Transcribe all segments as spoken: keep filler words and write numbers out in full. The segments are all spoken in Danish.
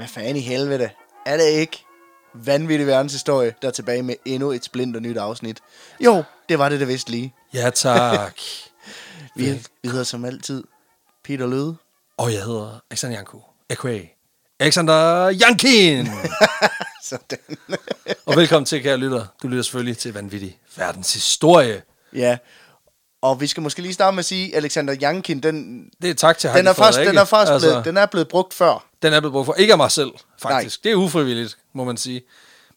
Hvad fanden i helvede? Er det ikke Vanvittig Verdens Historie, der er tilbage med endnu et splinter nyt afsnit? Jo, det var det, der vidste lige. Ja, tak. vi, vi hedder som altid Peter Lyd. Og jeg hedder Alexander Janko. A K A Alexander Jankin! Sådan. Og velkommen til, kære lytter. Du lytter selvfølgelig til Vanvittig Verdens Historie. Ja, og vi skal måske lige starte med at sige, Alexander Jankin, den, det er tak til den, er først, den, er først altså, blevet, den er blevet brugt før. Den er blevet brugt før. Ikke af mig selv, faktisk. Nej. Det er ufrivilligt, må man sige.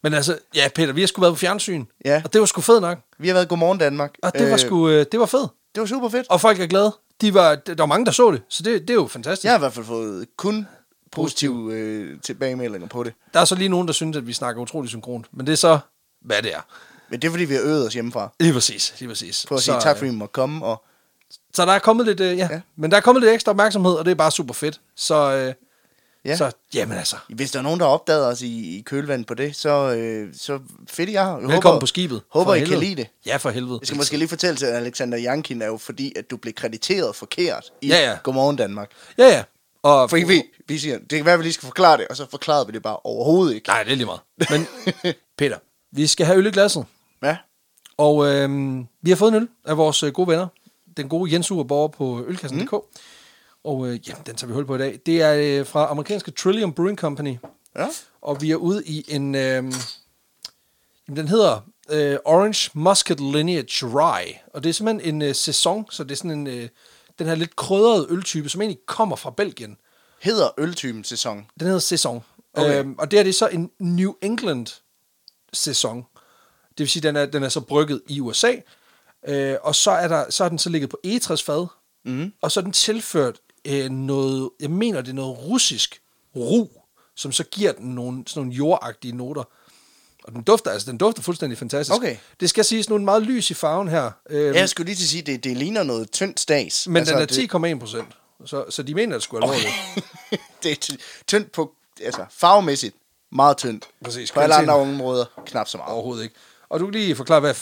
Men altså, ja Peter, vi har sgu været på fjernsyn, ja. Og det var sgu fedt nok. Vi har været Godmorgen Danmark. Og det var sgu, øh, det var fedt. Det var super fedt. Og folk er glade. De var, der var mange, der så det, så det, det er jo fantastisk. Jeg har i hvert fald fået kun positive øh, tilbagemeldinger på det. Der er så lige nogen, der synes, at vi snakker utroligt synkront, men det er så, hvad det er. Men det er, fordi vi har øvet os hjemmefra. Lige præcis, lige præcis. Prøv at sige tak, fordi vi måtte komme. Og... Så der er kommet lidt, øh, ja. ja, men der er kommet lidt ekstra opmærksomhed, og det er bare super fedt. Så, øh, ja. så jamen altså. Hvis der er nogen, der opdager os i, i kølvandet på det, så, øh, så fedt jeg. Jeg Velkommen håber, på skibet. Håber, I helvede. Kan lide det. Ja, for helvede. Jeg skal måske lige fortælle til Alexander Jankin, er jo fordi, at du blev krediteret forkert i ja, ja. Godmorgen Danmark. Ja, ja. Og for ikke vi, vi siger, det kan være, at vi lige skal forklare det, og så forklarede vi det bare overhovedet ikke. Nej, det er lige meget. Men Peter, vi skal have øl i glasset. Ja. Og øh, vi har fået en øl af vores gode venner, den gode Jens Ureborg på Ølkassen punktum d k. Mm. Og øh, jamen, den tager vi hul på i dag. Det er øh, fra amerikanske Trillium Brewing Company. Ja. Og vi er ude i en... Øh, jamen, den hedder øh, Orange Musket Lineage Rye. Og det er simpelthen en øh, sæson, så det er sådan en... Øh, den her lidt krydrede øltype, som egentlig kommer fra Belgien. Hedder øltypen sæson? Den hedder sæson. Okay. Øhm, og det er det så en New England sæson. Det vil sige, den er den er så brygget i U S A. Øh, og så er der så er den så ligget på egetræsfad. Mm. Og så er den tilført øh, noget, jeg mener det er noget russisk ru, som så giver den nogle sådan nogle jordagtige noter. Og den dufter, altså den dufter fuldstændig fantastisk. Okay. Det skal siges nu en meget lys i farven her. Øhm, jeg skulle lige til at sige, at det, det ligner noget tyndt stads. Men altså, den er ti komma en procent, så, så de mener, at det skulle alvorligt. Okay. Det er tyndt på, altså farvemæssigt, meget tyndt. Præcis. På alle andre områder, knap så meget. Overhovedet ikke. Og du kan lige forklare, hvad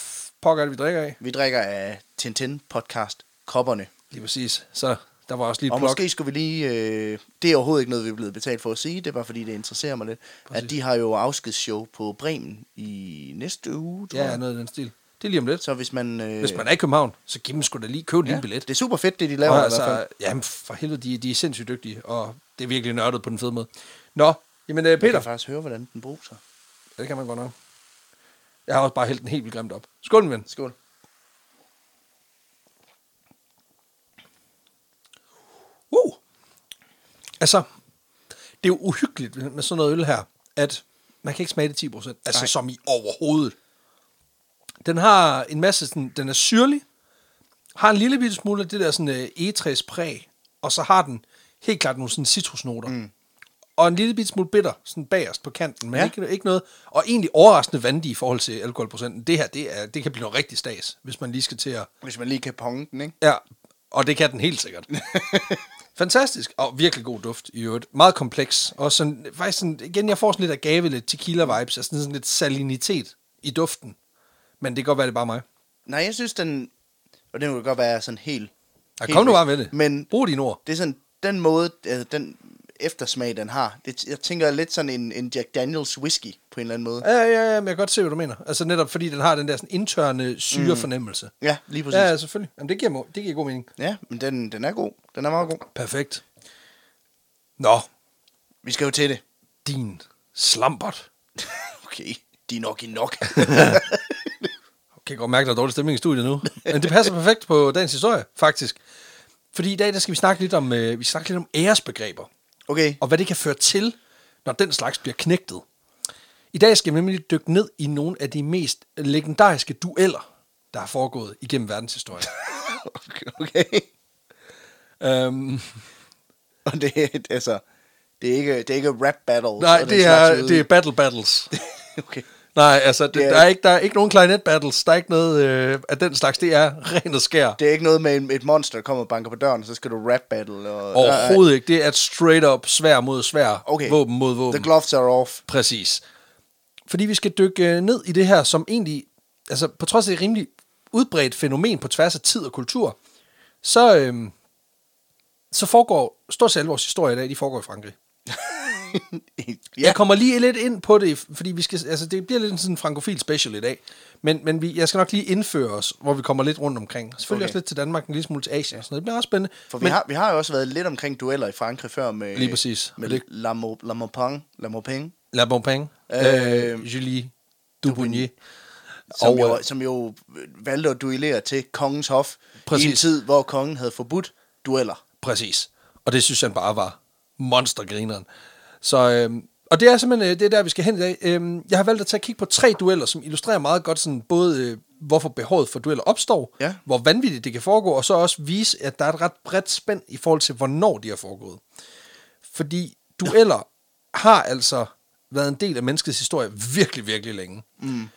pokker det, vi drikker af? Vi drikker af Tintin-podcast-kopperne. Lige præcis, så... Der var også lige et og plok. Måske skulle vi lige... Øh, det er overhovedet ikke noget, vi er blevet betalt for at sige. Det er bare fordi, det interesserer mig lidt. Præcis. At de har jo afskedsshow på Bremen i næste uge, tror jeg. Ja, noget i den stil. Det er lige om lidt. Så hvis man... Øh, hvis man er i København, så giv dem sgu da lige købe ja, en billet. Det er super fedt, det de laver. Og altså, i hvert fald. Jamen, for helvede, de, de er sindssygt dygtige. Og det er virkelig nørdet på den fede måde. Nå, jamen øh, Peter... Jeg kan faktisk høre, hvordan den bruser. Ja, det kan man godt nok. Jeg har også bare hældt den helt vildt grimt op. Skål, ven. Skål. Uh. Altså, det er jo uhyggeligt med sådan noget øl her, at man kan ikke smage det ti procent, altså nej, som i overhovedet. Den har en masse, sådan, den er syrlig, har en lille bitte smule af det der sådan uh, egetræs præg, og så har den helt klart nogle sådan citrusnoter, mm. og en lille bitte smule bitter, sådan bagerst på kanten, men ja. ikke, ikke noget, og egentlig overraskende vandig i forhold til alkoholprocenten. Det her, det, er, det kan blive noget rigtig stads, hvis man lige skal til at... Hvis man lige kan ponge den, ikke? Ja, og det kan den helt sikkert. Fantastisk, og virkelig god duft i øvrigt. Meget kompleks, og sådan, faktisk sådan, igen, jeg får sådan lidt agave, lidt tequila-vibes, altså sådan lidt salinitet i duften. Men det kan godt være, det bare mig. Nej, jeg synes den, og det kan godt være sådan helt... Ja, kom helt, nu bare med det. Men brug dine ord. Det er sådan, den måde, altså, den eftersmag, den har, det, jeg tænker lidt sådan en, en Jack Daniels whisky, på en eller anden måde. Ja, ja, ja, men jeg kan godt se, hvad du mener. Altså netop, fordi den har den der sådan indtørrende syrefornemmelse. Mm. Ja, lige præcis. Ja, ja selvfølgelig. Jamen, det giver, det giver god mening. Ja, men den, den er god. Den er meget god. Perfekt. Nå. Vi skal jo til det. Din slambert. Okay, din nok i nok. Okay, godt mærke, der er dårlig stemning i studiet nu. Men det passer perfekt på dagens historie, faktisk. Fordi i dag, der skal vi snakke lidt om, øh, vi snakker lidt om æresbegreber. Okay. Og hvad det kan føre til, når den slags bliver knægtet. I dag skal vi nemlig dykke ned i nogle af de mest legendariske dueller, der har foregået igennem verdenshistorien. Okay. Um, og det er altså det er ikke det er ikke rap battles. Nej, det er det er battle battles. Okay. Nej, altså det, det er, der er ikke der er ikke nogen clarinet battles, der er ikke noget øh, af den slags. Det er ren og skær. Det er ikke noget med et monster der kommer og banker på døren, så skal du rap battle. Og, Overhovedet øh, øh. ikke. Det er et straight up svær mod svær, okay. Våben mod våben. The gloves are off. Præcis. Fordi vi skal dykke ned i det her, som egentlig, altså på trods af et rimelig udbredt fænomen på tværs af tid og kultur, så, øhm, så foregår, stort set vores historie i dag, de foregår i Frankrig. ja. Jeg kommer lige lidt ind på det, fordi vi skal, altså det bliver lidt sådan en frankofil special i dag, men, men vi, jeg skal nok lige indføre os, hvor vi kommer lidt rundt omkring. Selvfølgelig okay. Også lidt til Danmark, en lille smule til Asien og sådan noget. Det bliver også spændende. For vi, men, har, vi har jo også været lidt omkring dueller i Frankrig før med... Lige præcis. Med La Maupang. La Maupang. La Maupang. Øh, Julie d'Aubigny. Som, og, jo, som jo valgte at duellere til kongens hof. Præcis. I en tid, hvor kongen havde forbudt dueller. Præcis. Og det synes han bare var monstergrineren. Så, øhm, og det er simpelthen det er der, vi skal hen i dag. Øhm, jeg har valgt at tage kigge på tre dueller, som illustrerer meget godt sådan, både øh, hvorfor behovet for dueller opstår, ja. Hvor vanvittigt det kan foregå, og så også vise, at der er et ret bredt spænd i forhold til, hvornår de har foregået. Fordi dueller har altså været en del af menneskets historie virkelig, virkelig længe. Mm.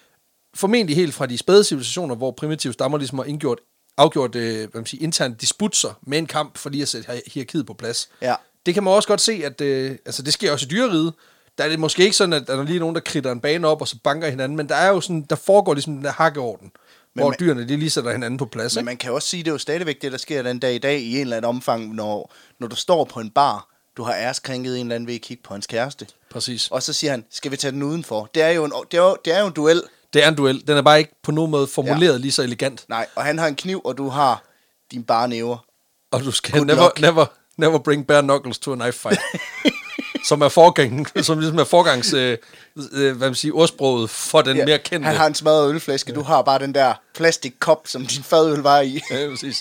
Formentlig helt fra de spæde civilisationer, hvor primitive stammer ligesom har indgjort, afgjort øh, hvad man siger, interne disputser med en kamp for lige at sætte hierarkiet på plads. Ja. Det kan man også godt se, at øh, altså, det sker også i dyreriget. Der er det måske ikke sådan, at der er lige nogen, der kridter en bane op, og så banker hinanden, men der er jo sådan, der foregår ligesom den der hakkeorden, men hvor man, dyrene lige sætter hinanden på plads. Men ikke? Man kan også sige, at det er jo stadigvæk det, der sker den dag i dag i en eller anden omfang, når, når du står på en bar, du har æreskrænket en eller anden ved at kigge på hans kæreste. Præcis. Og så siger han, skal vi tage den udenfor? Det er jo en, det er jo, det er jo en duel. Det er en duel. Den er bare ikke på nogen måde formuleret ja. Lige så elegant. Nej, og han har en kniv, og du har din bare næver. Og du skal never, never, never bring bare knuckles to a knife fight. som er forgangen, som ligesom er forgangs, øh, øh, hvad man siger, ordsproget for den ja, mere kendte. Han har en smadret ølflaske, ja. Du har bare den der plastikkop, som din fadøl var i. ja, præcis.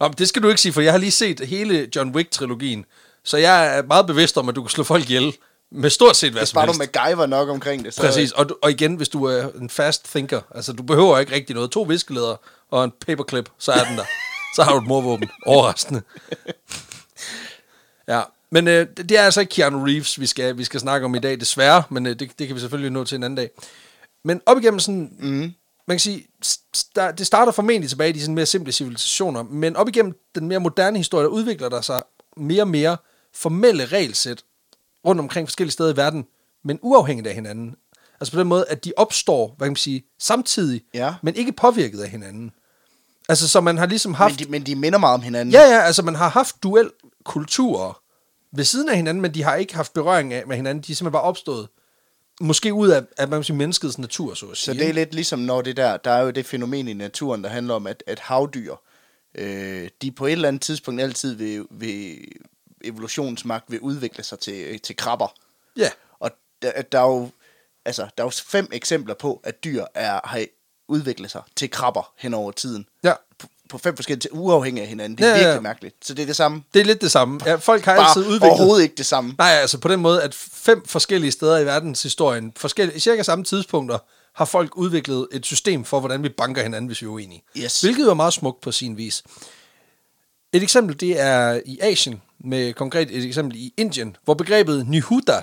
Nå, men det skal du ikke sige, for jeg har lige set hele John Wick-trilogien, så jeg er meget bevidst om, at du kan slå folk ihjel. Med stort set hvad som helst. Hvis bare du MacGyver nok omkring det. Så... Præcis, og, du, og igen, hvis du er en fast thinker, altså du behøver ikke rigtig noget. To viskelæder og en paperclip, så er den der. Så har du et morvåben. Overraskende. Ja, men øh, det er altså ikke Keanu Reeves, vi skal, vi skal snakke om i dag, desværre, men øh, det, det kan vi selvfølgelig nå til en anden dag. Men op igennem sådan, mm. man kan sige, st- det starter formentlig tilbage i de sådan mere simple civilisationer, men op igennem den mere moderne historie, der udvikler der sig mere og mere formelle regelsæt, rundt omkring forskellige steder i verden, men uafhængigt af hinanden. Altså på den måde, at de opstår, hvad kan man sige, samtidig, ja. Men ikke påvirket af hinanden. Altså så man har ligesom haft... Men de, men de minder meget om hinanden. Ja, ja, altså man har haft duelkulturer ved siden af hinanden, men de har ikke haft berøring af med hinanden. De er simpelthen bare opstået, måske ud af, af hvad man siger, menneskets natur, så at sige. Så det er lidt ligesom, når det der, der er jo det fænomen i naturen, der handler om, at, at havdyr, øh, de på et eller andet tidspunkt altid vil... vil evolutionsmagt vil udvikle sig til, til krabber. Ja. Yeah. Og der, der, er jo, altså, der er jo fem eksempler på, at dyr er, har udviklet sig til krabber hen over tiden. Ja. På, på fem forskellige uafhængige af hinanden. Det er ja, virkelig ja. mærkeligt. Så det er det samme? Det er lidt det samme. Ja, folk har bare altid udviklet... overhovedet ikke det samme. Nej, altså på den måde, at fem forskellige steder i verdenshistorien, i cirka samme tidspunkter, har folk udviklet et system for, hvordan vi banker hinanden, hvis vi er uenige. Yes. Hvilket er meget smukt på sin vis. Et eksempel, det er i Asien, med konkret et eksempel i Indien, hvor begrebet niyuddha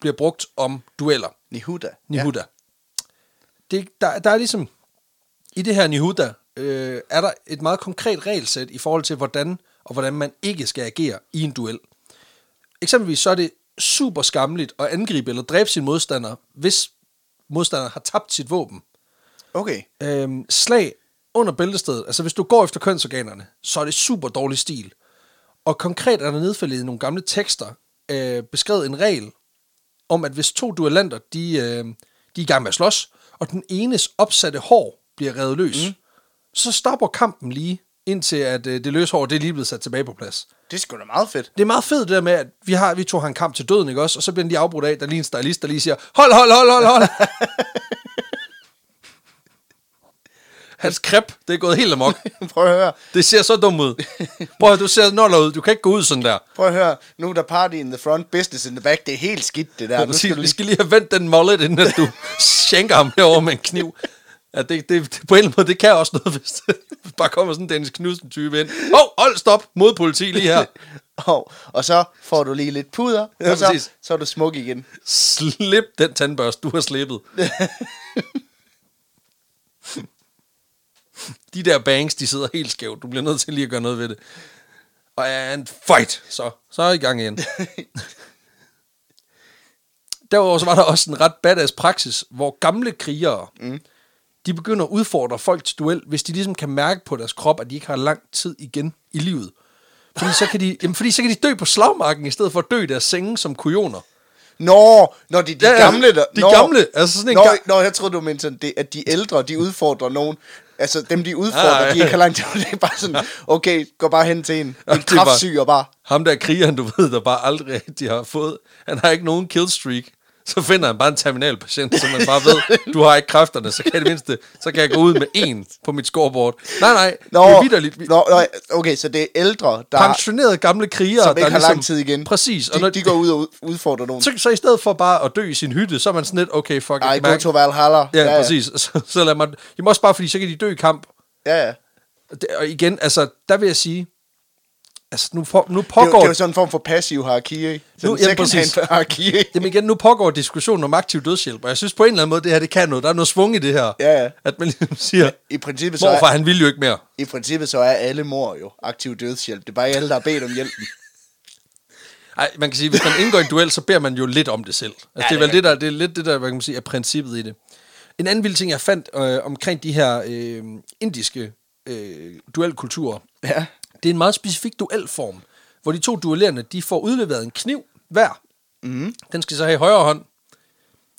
bliver brugt om dueller. Niyuddha? Niyuddha. Ja. Det, der, der er ligesom, i det her niyuddha, øh, er der et meget konkret regelsæt i forhold til, hvordan og hvordan man ikke skal agere i en duel. Eksempelvis så er det super skamligt at angribe eller dræbe sin modstander, hvis modstanderen har tabt sit våben. Okay. Øhm, slag under bæltestedet, altså hvis du går efter kønsorganerne, så er det super dårlig stil. Og konkret er der nedfældet i nogle gamle tekster øh, beskrevet en regel om, at hvis to duellanter, de, øh, de er i gang med at slås, og den enes opsatte hår bliver revet løs, mm. så stopper kampen lige, indtil at øh, det løse hår, det er lige blevet sat tilbage på plads. Det er sgu da meget fedt. Det er meget fedt det der med, at vi, har, vi to har en kamp til døden, ikke også? Og så bliver den lige afbrudt af, der lige en stylist, der lige siger, hold, hold, hold, hold, hold. Hans krep, det er gået helt amok. Prøv at høre. Det ser så dumt ud. Prøv at høre, du ser noller ud. Du kan ikke gå ud sådan der. Prøv at høre. Nu er der party in the front, business in the back. Det er helt skidt, det der. Ja, nu skal vi lige... skal lige have vendt den mullet, inden at du skænker ham herover med en kniv. Ja, det, det, på en eller anden måde, det kan også noget, hvis det bare kommer sådan en Dennis Knudsen-type ind. Åh, oh, hold, stop. Modpoliti lige her. oh, og så får du lige lidt puder, ja, og så, så er du smuk igen. Slip den tandbørste, du har slippet. De der bangs, de sidder helt skævt. Du bliver nødt til lige at gøre noget ved det. Og and fight! Så, så er I gang igen. Derudover så var der også en ret badass praksis, hvor gamle krigere, mm. de begynder at udfordre folk til duel, hvis de ligesom kan mærke på deres krop, at de ikke har lang tid igen i livet. Fordi så kan de, jamen fordi så kan de dø på slagmarken, i stedet for at dø i deres senge som kujoner. Nå, når det er de ja, gamle der. De nå, gamle, altså sådan en nå, ga- nå, jeg tror du mente sådan, det, at de ældre, de udfordrer nogen. Altså dem, de udfordrer, ah, ja. de er ikke langt. Det er bare sådan, okay, gå bare hen til en. En ja, kraftsyg og bare. Ham der krigeren, du ved, der bare aldrig rigtig har fået. Han har ikke nogen killstreak. Så finder han bare en terminalpatient, som man bare ved, du har ikke kræfterne, så kan jeg det mindste, så kan jeg gå ud med en på mit scoreboard. Nej, nej, nå, det er vitterligt. Nå, okay, så det er ældre, der... Pensionerede gamle krigere, som ikke der har ligesom, lang tid igen. Præcis. De, og når, de går ud og udfordrer nogen. Så, så i stedet for bare at dø i sin hytte, så er man sådan lidt, okay, fuck... Ej, gå til Valhalla. Ja, ja, præcis. Så, så lad mig... Jamen også bare, fordi så kan de dø i kamp. Ja, ja. Og igen, altså, der vil jeg sige... Altså, nu, for, nu pågår... Det er, jo, det er jo sådan en form for passiv hierarki, ikke? Sådan en second-hand hierarki. Jamen igen, nu pågår diskussionen om aktiv dødshjælp, og jeg synes på en eller anden måde, det her, det kan noget. Der er noget svung i det her. Ja, ja. At man ligesom siger, i princippet så morfar, er, han vil jo ikke mere. I princippet så er alle mor jo aktiv dødshjælp. Det er bare alle, der har bedt om hjælpen. Nej, man kan sige, hvis man indgår i en duel, så beder man jo lidt om det selv. Altså, ja, det, det er vel det, der, det er lidt det, der hvad kan man sige, er princippet i det. En anden vild ting, jeg fandt øh, omkring de her øh, indiske øh, duelkulturer, ja. Det er en meget specifik duelform, hvor de to duellerende, de får udleveret en kniv hver. Mm. Den skal så have i højre hånd,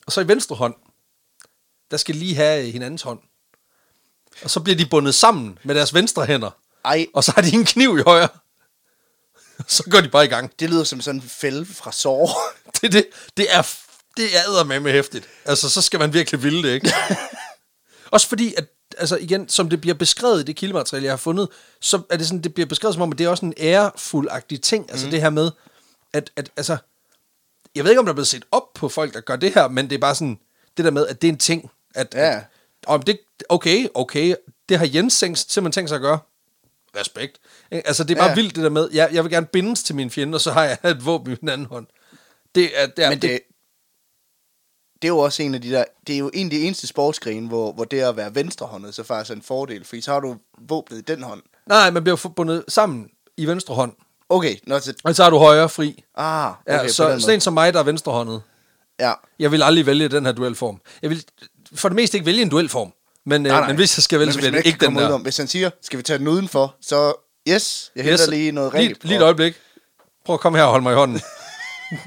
og så i venstre hånd. Der skal lige have hinandens hånd. Og så bliver de bundet sammen med deres venstre hænder. Ej. Og så har de en kniv i højre. Så går de bare i gang. Det lyder som sådan en fælde fra sår. Det, det, det er det er eddermame hæftigt. Altså, så skal man virkelig ville det, ikke? Også fordi, at altså igen, som det bliver beskrevet i det kildemateriale, jeg har fundet, så er det sådan, det bliver beskrevet som om, at det er også en ærefuld-agtig ting, altså mm. det her med, at, at altså, jeg ved ikke, om der er blevet set op på folk, der gør det her, men det er bare sådan, det der med, at det er en ting, at, ja. at om det, okay, okay, det har Jens simpelthen tænkt sig at gøre, respekt, altså det er bare ja. vildt det der med, jeg, jeg vil gerne bindes til mine fjender, så har jeg et våben i den anden hånd, det er, det er men det, det det er jo også en af de der, det er jo en af de eneste sportsgrene, hvor, hvor det at være venstrehåndet, så faktisk er en fordel, fordi så har du våbnet i den hånd. Nej, man bliver forbundet sammen i venstre hånd. Okay. It... Og så har du højre fri. Ah, okay. Ja, så sådan en som mig, der er venstrehåndet. Ja. Jeg vil aldrig vælge den her duelform. Jeg vil for det meste ikke vælge en duelform, men, nej, nej. men hvis jeg skal vælge, så bliver det ikke den der. Om, hvis han siger, skal vi tage den udenfor, så yes, jeg henter yes. lige noget rigtigt. Lige, lige et øjeblik. Prøv at komme her og holde mig i hånden.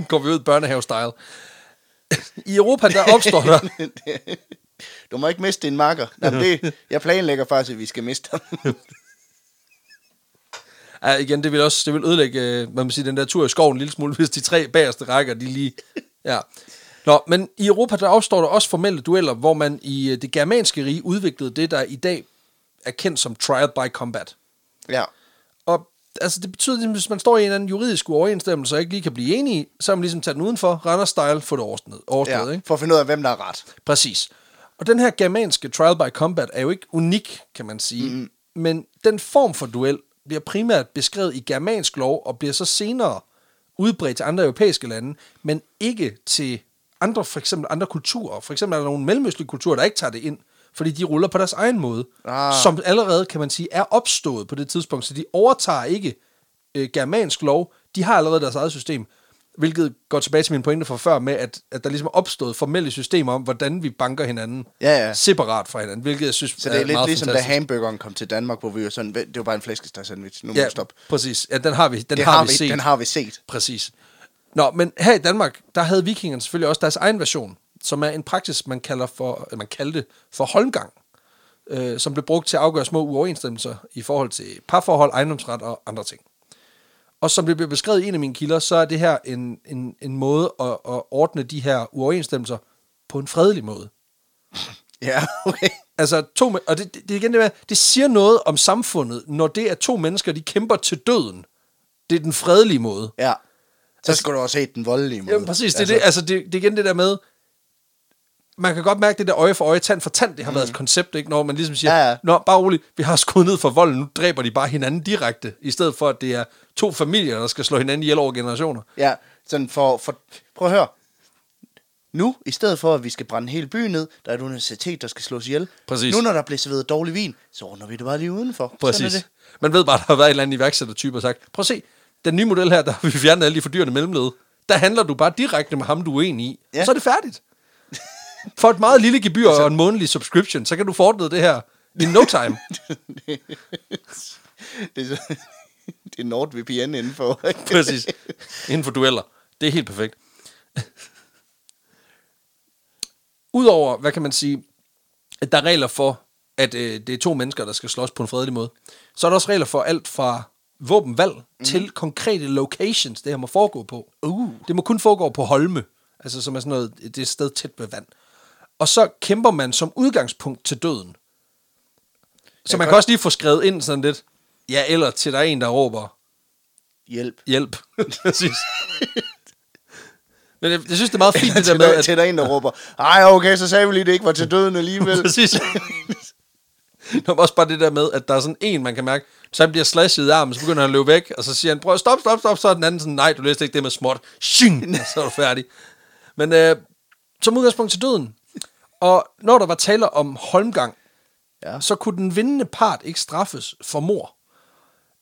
Går vi ud børnehave-style. I Europa, der opstår der. Du må ikke miste din makker. Jamen, det, jeg planlægger faktisk, at vi skal miste ham. Ja, igen, det vil også det vil ødelægge man må sige, den der tur i skoven en lille smule, hvis de tre bagerste rækker, de lige... Ja. Nå, men i Europa, der opstår der også formelle dueller, hvor man i det germanske rige udviklede det, der i dag er kendt som trial by combat. Ja. Og altså, det betyder, at hvis man står i en eller anden juridisk uoverensstemmelse og ikke lige kan blive enige, så har man ligesom taget den udenfor, render style, få det overstået. overstået ja, ikke? For at finde ud af, hvem der er ret. Præcis. Og den her germanske trial by combat er jo ikke unik, kan man sige. Mm. Men den form for duel bliver primært beskrevet i germansk lov, og bliver så senere udbredt til andre europæiske lande, men ikke til andre, for eksempel andre kulturer. For eksempel er der nogle mellemøstlige kulturer, der ikke tager det ind, fordi de ruller på deres egen måde, ah. som allerede, kan man sige, er opstået på det tidspunkt, så de overtager ikke øh, germansk lov, de har allerede deres eget system, hvilket går tilbage til mine pointe fra før med, at, at der ligesom er opstået formelle systemer om, hvordan vi banker hinanden ja, ja. separat fra hinanden, hvilket jeg synes så det er, er lidt ligesom, fantastisk. Da hamburgeren kom til Danmark, hvor vi jo sådan, det var bare en flæskestegsandwich, nu må ja, stoppe. Præcis, ja, den har vi, den har har vi set. Den har vi set. Præcis. Nå, men her i Danmark, der havde vikingerne selvfølgelig også deres egen version, som er en praksis, man kalder for, man kaldte for holmgang, øh, som blev brugt til at afgøre små uoverensstemmelser i forhold til parforhold, ejendomsret og andre ting. Og som det blev beskrevet i en af mine kilder, så er det her en, en, en måde at, at ordne de her uoverensstemmelser på en fredelig måde. Ja, okay. Altså, to, og det, det, det, igen, det, med, det siger noget om samfundet, når det er to mennesker, de kæmper til døden. Det er den fredelige måde. Ja, så skal du også have den voldelige måde. Jamen, præcis, det, altså. det, altså, det, det er igen det der med... Man kan godt mærke det der øje for øje, tand for tand, det har mm. været et koncept, ikke? Når man ligesom siger, ja, ja. Nå, bare roligt, vi har skudt ned for volden, nu dræber de bare hinanden direkte, i stedet for, at det er to familier, der skal slå hinanden ihjel over generationer. Ja, sådan for, for... Prøv at høre. Nu, i stedet for, at vi skal brænde hele byen ned, der er et universitet, der skal slås ihjel. Præcis. Nu, når der bliver serveret dårlig vin, så ordner vi det bare lige udenfor. Præcis. Det. Man ved bare, der har været en eller anden iværksættertype og sagt, prøv at se, den nye model her, der har vi fjernet alle de fordyrende mellemled, der handler du bare direkte med ham, du er enig i, ja. Så er det færdigt. For et meget lille gebyr altså, og en månedlig subscription, så kan du fortsætte det her in no time. det, det, er, det er NordVPN inden for. Præcis. Inden for dueller. Det er helt perfekt. Udover, hvad kan man sige, at der er regler for, at øh, det er to mennesker, der skal slås på en fredelig måde, så er der også regler for alt fra våbenvalg mm. til konkrete locations, det her må foregå på. Uh. Det må kun foregå på holme, altså som er sådan noget, det er et sted tæt ved vand. Og så kæmper man som udgangspunkt til døden. Så jeg man kan også lige få skrevet ind sådan lidt, ja, eller til der er en, der råber, hjælp. Hjælp, præcis. Men jeg, jeg synes, det er meget fint, det der med, at... Til der er en, der råber, ej, okay, så sagde vi lige, det ikke var til døden alligevel. Præcis. Nå, også bare det der med, at der er sådan en, man kan mærke, så han bliver slashet i armen, så begynder han at løbe væk, og så siger han, prøv, stop, stop, stop, så er den anden sådan, nej, du læste ikke det med småt. Shing, så er du færdig. Men øh, som udgangspunkt til døden. Og når der var taler om holmgang, ja. Så kunne den vindende part ikke straffes for mord,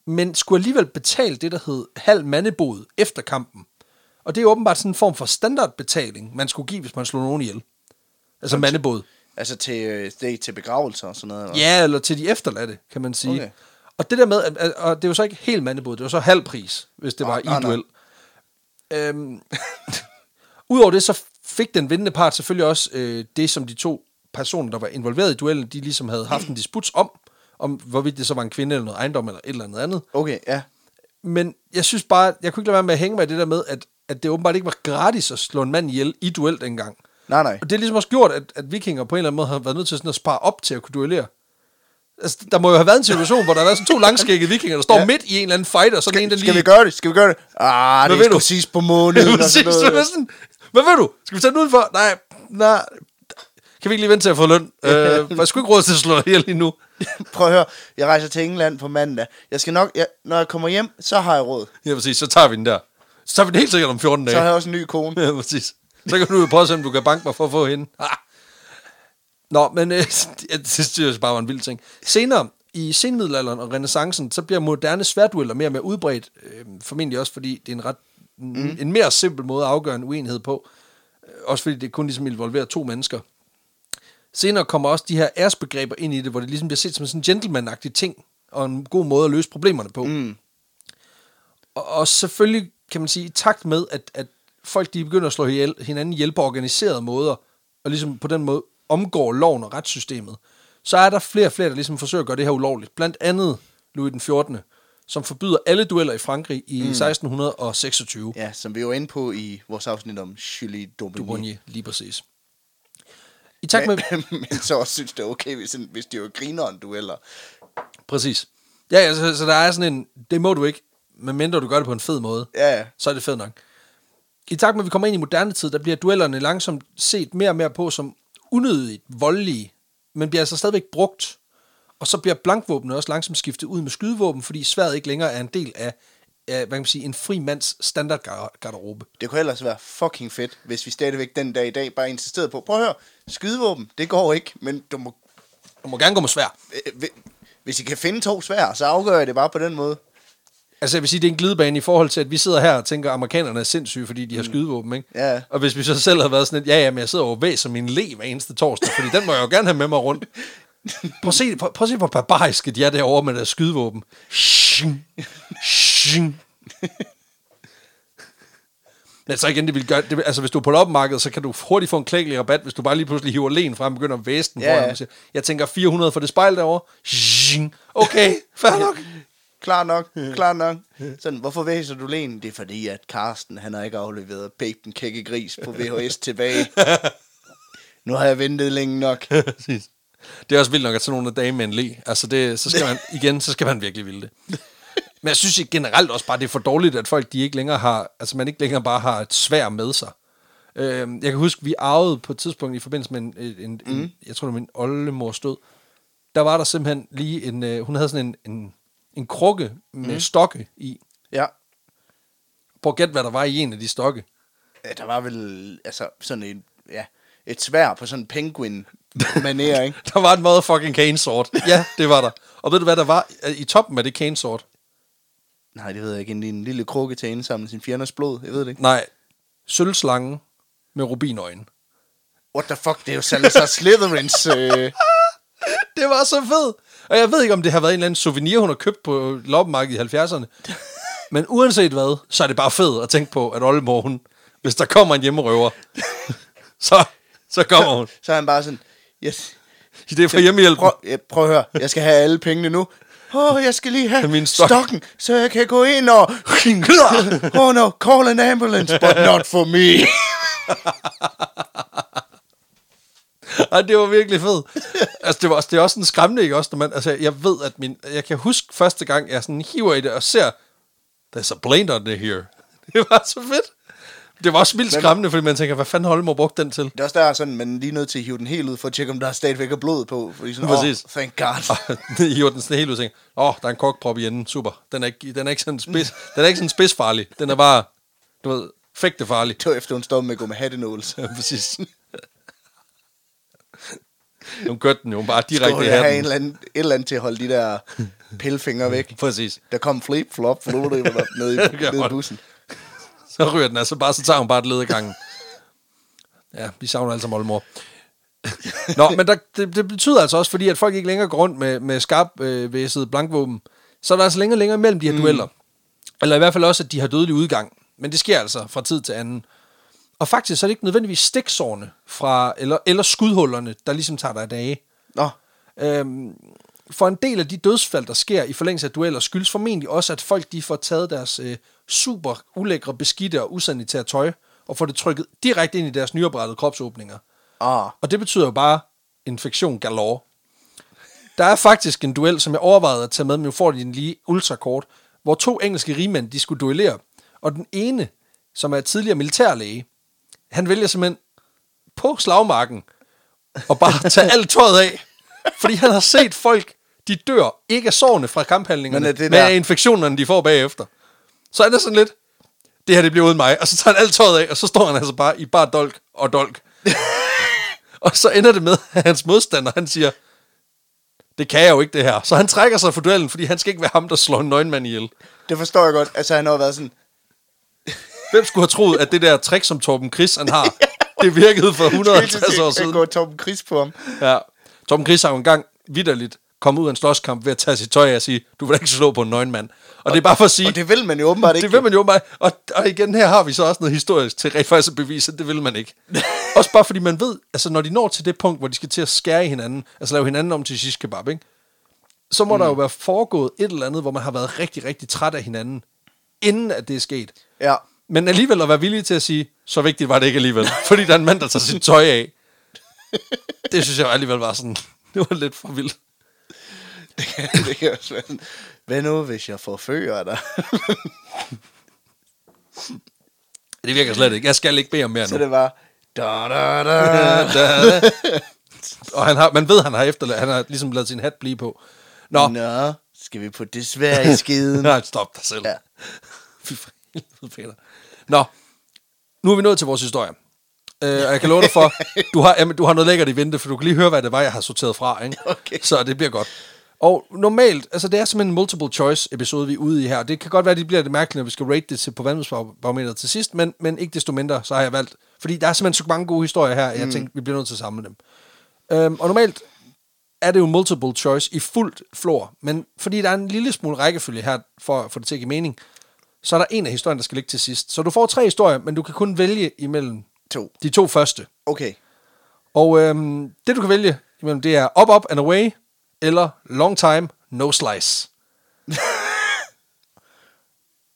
men skulle alligevel betale det, der hed halv mandebod efter kampen. Og det er åbenbart sådan en form for standardbetaling, man skulle give, hvis man slog nogen ihjel. Altså mandebod. Altså til, det til begravelser og sådan noget? Eller? Ja, eller til de efterladte, kan man sige. Okay. Og det der med, at, og det var så ikke helt mandebod, det var så halv pris, hvis det oh, var i duel. Øhm, Udover det, så fik den vindende part selvfølgelig også øh, det, som de to personer, der var involveret i duellen, de ligesom havde haft en disputs om, om hvorvidt det så var en kvinde eller noget ejendom eller et eller andet andet. Okay, ja. Men jeg synes bare, jeg kunne ikke lade være med at hænge mig i det der med, at, at det åbenbart ikke var gratis at slå en mand ihjel i duel dengang. Nej, nej. Og det er ligesom også gjort, at, at vikinger på en eller anden måde har været nødt til sådan at spare op til at kunne duellere. Altså, der må jo have været en situation, hvor der er sådan to langskækkede vikinger, der står ja. Midt i en eller anden fighter, så skal, en, der lige... Skal vi gøre det? Skal vi gøre det? Ah, hvad det er sgu sidst på måneden. Ja, præcis, og sådan noget. Sådan, hvad ved du? Skal vi tage den udenfor? Nej, nej. Kan vi ikke lige vente til at få løn? Uh, jeg skulle ikke råd til at slå ihjel lige nu. Prøv at høre, jeg rejser til England på mandag. Jeg skal nok, jeg, når jeg kommer hjem, så har jeg råd. Ja, præcis, så tager vi den der. Så tager vi den helt sikkert om fjorten dage. Så har jeg også en ny kone. Ja, præcis. Så kan du jo prøve at se, om du kan banke mig for at få hende. Ah. Nå, men øh, det synes jeg bare var en vild ting. Senere, i senmiddelalderen og renaissancen, så bliver moderne sværdueller mere og mere udbredt. Øh, formentlig også, fordi det er en, ret, mm. en mere simpel måde at afgøre en uenighed på. Også fordi det kun ligesom involverer to mennesker. Senere kommer også de her æresbegreber ind i det, hvor det ligesom bliver set som sådan en gentleman-agtig ting, og en god måde at løse problemerne på. Mm. Og, og selvfølgelig, kan man sige, i takt med, at, at folk de begynder at slå hinanden ihjel på organiserede måder, og ligesom på den måde omgår loven og retssystemet, så er der flere og flere, der ligesom forsøger at gøre det her ulovligt. Blandt andet Louis den fjortende, som forbyder alle dueller i Frankrig i mm. seksten seksogtyve. Ja, som vi jo er inde på i vores afsnit om Julie d'Aubigny. Lige præcis. I takt med... Men, men så også synes det er okay, hvis, hvis det jo griner en dueller. Præcis. Ja, ja så, så der er sådan en, det må du ikke, medmindre du gør det på en fed måde. Ja, ja. Så er det fedt nok. I takt med, at vi kommer ind i moderne tid, der bliver duellerne langsomt set mere og mere på som unødigt voldelige, men bliver altså stadigvæk brugt. Og så bliver blankvåbnet også langsomt skiftet ud med skydevåben, fordi sværdet ikke længere er en del af, af hvad kan man sige, en fri mands standardgarderobe. Det kunne ellers være fucking fedt, hvis vi stadigvæk den dag i dag bare insisterede på, prøv at høre, skydevåben, det går ikke, men du må... Du må gerne gå med svær. Hvis I kan finde to svær, så afgør jeg det bare på den måde. Altså jeg vil sige, det er en glidebane i forhold til, at vi sidder her og tænker, at amerikanerne er sindssyge, fordi de har skydevåben, ikke? Ja. Og hvis vi så selv havde været sådan et, ja, ja, men jeg sidder over væs som en le hver eneste torsdag, fordi den må jeg jo gerne have med mig rundt. Prøv at se, prøv, prøv at se hvor barbariske de er derovre med deres skydevåben. Shing. Shing. Men så igen, det vil gøre, det vil, altså hvis du er på loppemarkedet, så kan du hurtigt få en klækkelig rabat, hvis du bare lige pludselig hiver len frem og begynder at væse den. Ja, ja. Jeg, jeg tænker fire hundrede for det spejl derovre. Shing. Okay, fair nok. Klar nok, klar nok. Sådan, hvorfor væser du len? Det er fordi, at Carsten, han har ikke afleveret Bake den kække gris på V H S tilbage. Nu har jeg ventet længe nok. Det er også vildt nok, at sådan nogle dage med en le. Altså, det, så skal man, igen, så skal man virkelig ville det. Men jeg synes generelt også bare, det er for dårligt, at folk, de ikke længere har, altså man ikke længere bare har et sværd med sig. Jeg kan huske, vi arvede på et tidspunkt i forbindelse med en, en, mm. en jeg tror, det var min oldemors død. Der var der simpelthen lige en, hun havde sådan en, en En krukke med mm. stokke i. Ja. Prøv at gætte, hvad der var i en af de stokke. Ja, der var vel altså sådan en, ja, et sværd på sådan en penguin-manér, ikke? Der var en motherfucking canesword. Ja, det var der. Og ved du, hvad der var i toppen af det canesword? Nej, det ved jeg ikke. En lille krukke til at indsamle sin fjenders blod. Jeg ved det ikke. Nej. Sølvslange med rubinøjen. What the fuck? Det er jo Salazar Slytherins... Øh... Det var så fedt. Og jeg ved ikke, om det har været en eller anden souvenir, hun har købt på loppemarkedet i halvfjerdserne. Men uanset hvad, så er det bare fedt at tænke på, at oldemor, hun, hvis der kommer en hjemmerøver, så, Så kommer hun. Så, så er han bare sådan, yes. Det er for hjemmehjælpen. Prøv, ja, prøv at høre, jeg skal have alle pengene nu. Åh, oh, jeg skal lige have min stok. stokken, så jeg kan gå ind og... Oh no, call an ambulance, but not for me. Ej, det var virkelig fedt. Altså, det, var, det er også en skræmmende, ikke også? Når man, altså, jeg ved, at min... Jeg kan huske første gang, jeg sådan hiver i det og ser... There's a blade on it here. Det var så fedt. Det var også vildt skræmmende, fordi man tænker, hvad fanden Holmor brugte den til? Det er også der sådan, man lige nødt til at hive den helt ud, for at tjekke, om der er stadigvæk er blod på. Fordi sådan, oh, thank god. Hiver den sådan helt ud og tænker, åh, oh, der er en korkprop i enden, super. Den er ikke, den er ikke sådan spids, den er ikke sådan spidsfarlig. Den er bare, du ved, fægtefarlig. Tør efter hun stoppede med at gå med hattenåls. Ja, præcis. Hun kørte den jo bare direkte i hatten. Skulle have en eller anden, et eller andet til at holde de der pillefingre væk. Præcis. Der kom flip-flop, flotte ned i, ned i bussen. Så ryger den altså bare, så tager hun bare et led i gangen. Ja, vi savner altså Molmor. Nå, men der, det, det betyder altså også, fordi at folk ikke længere går rundt med, med skarpvæsede øh, blankvåben, så er der altså længere og længere mellem de her mm. dueller. Eller i hvert fald også, at de har dødelig udgang. Men det sker altså fra tid til anden. Og faktisk så er det ikke nødvendigvis stiksårene fra, eller, eller skudhullerne, der ligesom tager dig af dage. Nå. Øhm, for en del af de dødsfald, der sker i forlængelse af dueller, skyldes formentlig også, at folk de får taget deres... Øh, super ulækre, beskidte og usanitære tøj, og får det trykket direkte ind i deres nyoprettede kropsåbninger. Ah. Og det betyder jo bare infektion galore. Der er faktisk en duel, som jeg overvejede at tage med, men nu får de den lige ultrakort, hvor to engelske rigmænd, de skulle duellere, og den ene, som er tidligere militærlæge, han vælger simpelthen på slagmarken og bare tage alt tøjet af, fordi han har set folk, de dør ikke af sårene fra kamphandlingerne, men, men af infektionerne, de får bagefter. Så er det sådan lidt, det her det bliver uden mig, og så tager han alt tøjet af, og så står han altså bare i bare dolk og dolk. Og så ender det med, at hans modstander, han siger, det kan jeg jo ikke det her. Så han trækker sig fra duellen, fordi han skal ikke være ham, der slår en nøgenmand ihjel. Det forstår jeg godt, altså han har været sådan... Hvem skulle have troet, at det der trick, som Torben Chris han har, det virkede for et hundrede og halvtreds år siden? Jeg går Torben Chris på ham. Ja, Torben Chris har jo engang vitterligt komme ud af en slåskamp ved at tage sit tøj af og sige, du vil ikke slå på en nøgenmand. Og, og det er bare for at sige... Og det vil man jo åbenbart ikke. Det vil man jo åbenbart og, og igen, her har vi så også noget historisk til rent faktisk at bevise, at det vil man ikke. Også bare fordi man ved, altså når de når til det punkt, hvor de skal til at skære hinanden, altså lave hinanden om til shish kebab, ikke? Så må mm. der jo være foregået et eller andet, hvor man har været rigtig, rigtig træt af hinanden, inden at det er sket. Ja. Men alligevel at være villig til at sige, så vigtigt var det ikke alligevel. Fordi der er en mand, der tager sit tøj af. Det synes jeg alligevel var sådan... Det var lidt for vildt. Det kan, det kan også være sådan, hvad nu, hvis jeg forfører dig? Det virker slet ikke. Jeg skal ikke bede om mere nu. Så det var... Da, da, da, da, da. Og han har, man ved, han har efterladt. Han har ligesom ladet sin hat blive på. Nå, Nå skal vi på det svære i skiden? Nej, stop dig selv. Ja. Fy for helvede, Peter. Nå, nu er vi nået til vores historie. Øh, og jeg kan love dig for, du har, jamen, du har noget lækkert i vente, for du kan lige høre, hvad det var, jeg har sorteret fra. Ikke? Okay. Så det bliver godt. Og normalt, altså det er simpelthen en multiple choice episode, vi er ude i her. Det kan godt være, at det bliver det mærkeligt, når vi skal rate det til på vandvidsbarometeret til sidst, men, men ikke desto mindre, så har jeg valgt. Fordi der er simpelthen så mange gode historier her, at jeg mm. tænkte, vi bliver nødt til at samle dem. Øhm, og normalt er det jo multiple choice i fuldt flor, men fordi der er en lille smule rækkefølge her, for at få det til at give mening, så er der en af historien, der skal ligge til sidst. Så du får tre historier, men du kan kun vælge imellem to. de to første. Okay. Og øhm, det, du kan vælge imellem, det er Up, Up and Away, eller Long Time, No Slice.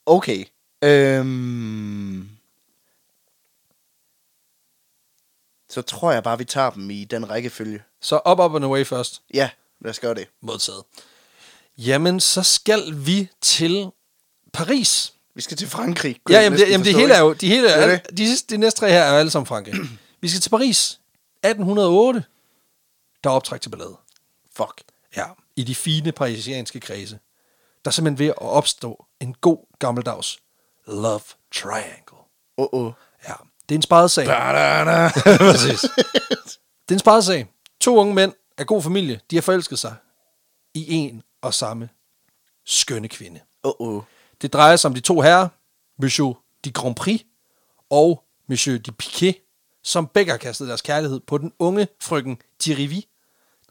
Okay. Øhm. Så tror jeg bare, vi tager dem i den rækkefølge. Så Up, Up and Away først. Ja, lad os gøre det. Modtaget. Jamen, så skal vi til Paris. Vi skal til Frankrig. Ja, jamen, det, jamen det hele er jo... De, hele er, er de, de, de næste tre her er jo alle sammen Frankrig. Vi skal til Paris. atten hundrede og otte. Der er optræk til ballade. Fuck. Ja, i de fine parisianske kredse. Der er simpelthen ved at opstå en god gammeldags love triangle. Åh, uh-uh. åh. Ja, det er en sparet sag. Da-da-da. Præcis. Det er en sparet sag. To unge mænd af god familie, de har forelsket sig i en og samme skønne kvinde. Åh, uh-uh. åh. Det drejer sig om de to herrer, Monsieur de Grand Prix og Monsieur de Piquet, som begge har kastet deres kærlighed på den unge frøken Thierry-Vie,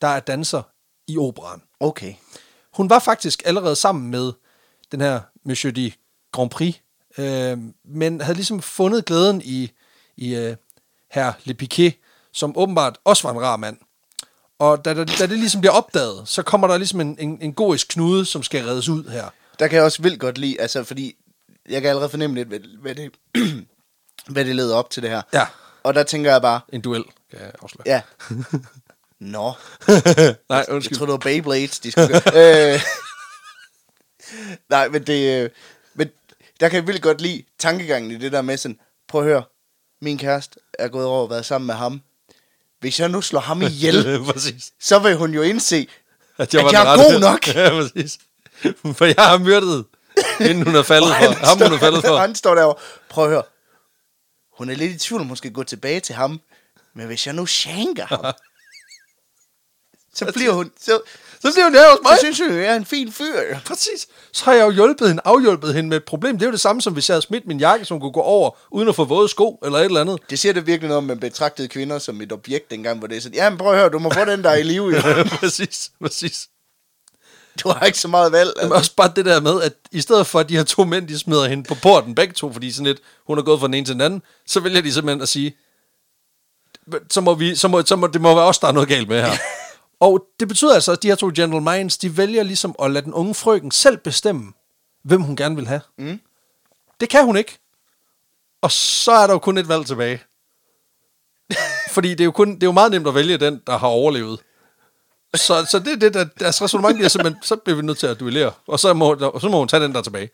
der er danser i operaen. Okay. Hun var faktisk allerede sammen med den her Monsieur de Grand Prix, øh, men havde ligesom fundet glæden i, i øh, herr Le Piquets som åbenbart også var en rar mand. Og da, da, da det ligesom bliver opdaget, så kommer der ligesom en, en, en gotisk knude, som skal reddes ud her. Der kan jeg også vildt godt lide, altså fordi jeg kan allerede fornemme lidt, hvad, hvad det, hvad det leder op til det her. Ja. Og der tænker jeg bare... En duel, kan jeg afsløre. Ja. Nå. Nej, undskyld. Jeg tror, det var Beyblades, de skulle gøre. øh. Nej, men det... Men der kan jeg vildt godt lide tankegangen i det der med sådan, prøv at høre, min kæreste er gået over og været sammen med ham. Hvis jeg nu slår ham ihjel, så vil hun jo indse, at jeg, at jeg er god rette. Nok. Ja, præcis. For jeg har myrdet, inden hun er faldet for. Ham, står, hun er faldet for. Han står derovre. Prøv at høre. Hun er lidt i tvivl, om hun skal gå tilbage til ham. Men hvis jeg nu shanker ham, så bliver hun... Så, så bliver hun der hos mig. Så synes jeg, jeg er en fin fyr. Præcis. Så har jeg jo hjulpet hende, afhjulpet hende med et problem. Det er jo det samme, som hvis jeg havde smidt min jakke, som kunne gå over, uden at få våde sko, eller et eller andet. Det siger det virkelig noget om, man betragtede kvinder som et objekt dengang, hvor det er sådan, jamen prøv at høre, du må få den der i live. Ja, præcis, præcis. Du har ikke så meget valg. Altså. Men også bare det der med, at i stedet for, at de her to mænd, de smider hende på porten, begge to, fordi sådan lidt, hun er gået fra den ene til den anden, så vælger de simpelthen at sige, så må vi, så må, så må, det må være også der er noget galt med her. Og det betyder altså, at de her to gentleminds, de vælger ligesom at lade den unge frøken selv bestemme, hvem hun gerne vil have. Mm. Det kan hun ikke. Og så er der jo kun et valg tilbage. Fordi det er, jo kun, det er jo meget nemt at vælge den, der har overlevet. Så, så det er det, der, deres resonemang bliver simpelthen, så bliver vi nødt til at duellere, og så må, og så må hun tage den der tilbage.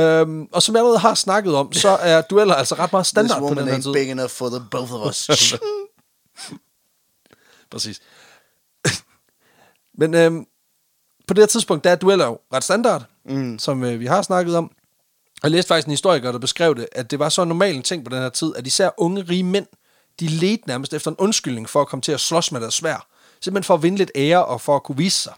Øhm, og som jeg allerede har snakket om, så er dueller altså ret meget standard på den her tid. Big enough for the both of us. Præcis. Men øhm, på det her tidspunkt, der er dueller jo ret standard, mm. som øh, vi har snakket om. Jeg læste faktisk en historiker, der beskrev det, at det var så normal en ting på den her tid, at især unge, rige mænd, de ledte nærmest efter en undskyldning for at komme til at slås med deres sværd. Simpelthen for at vinde lidt ære og for at kunne vise sig.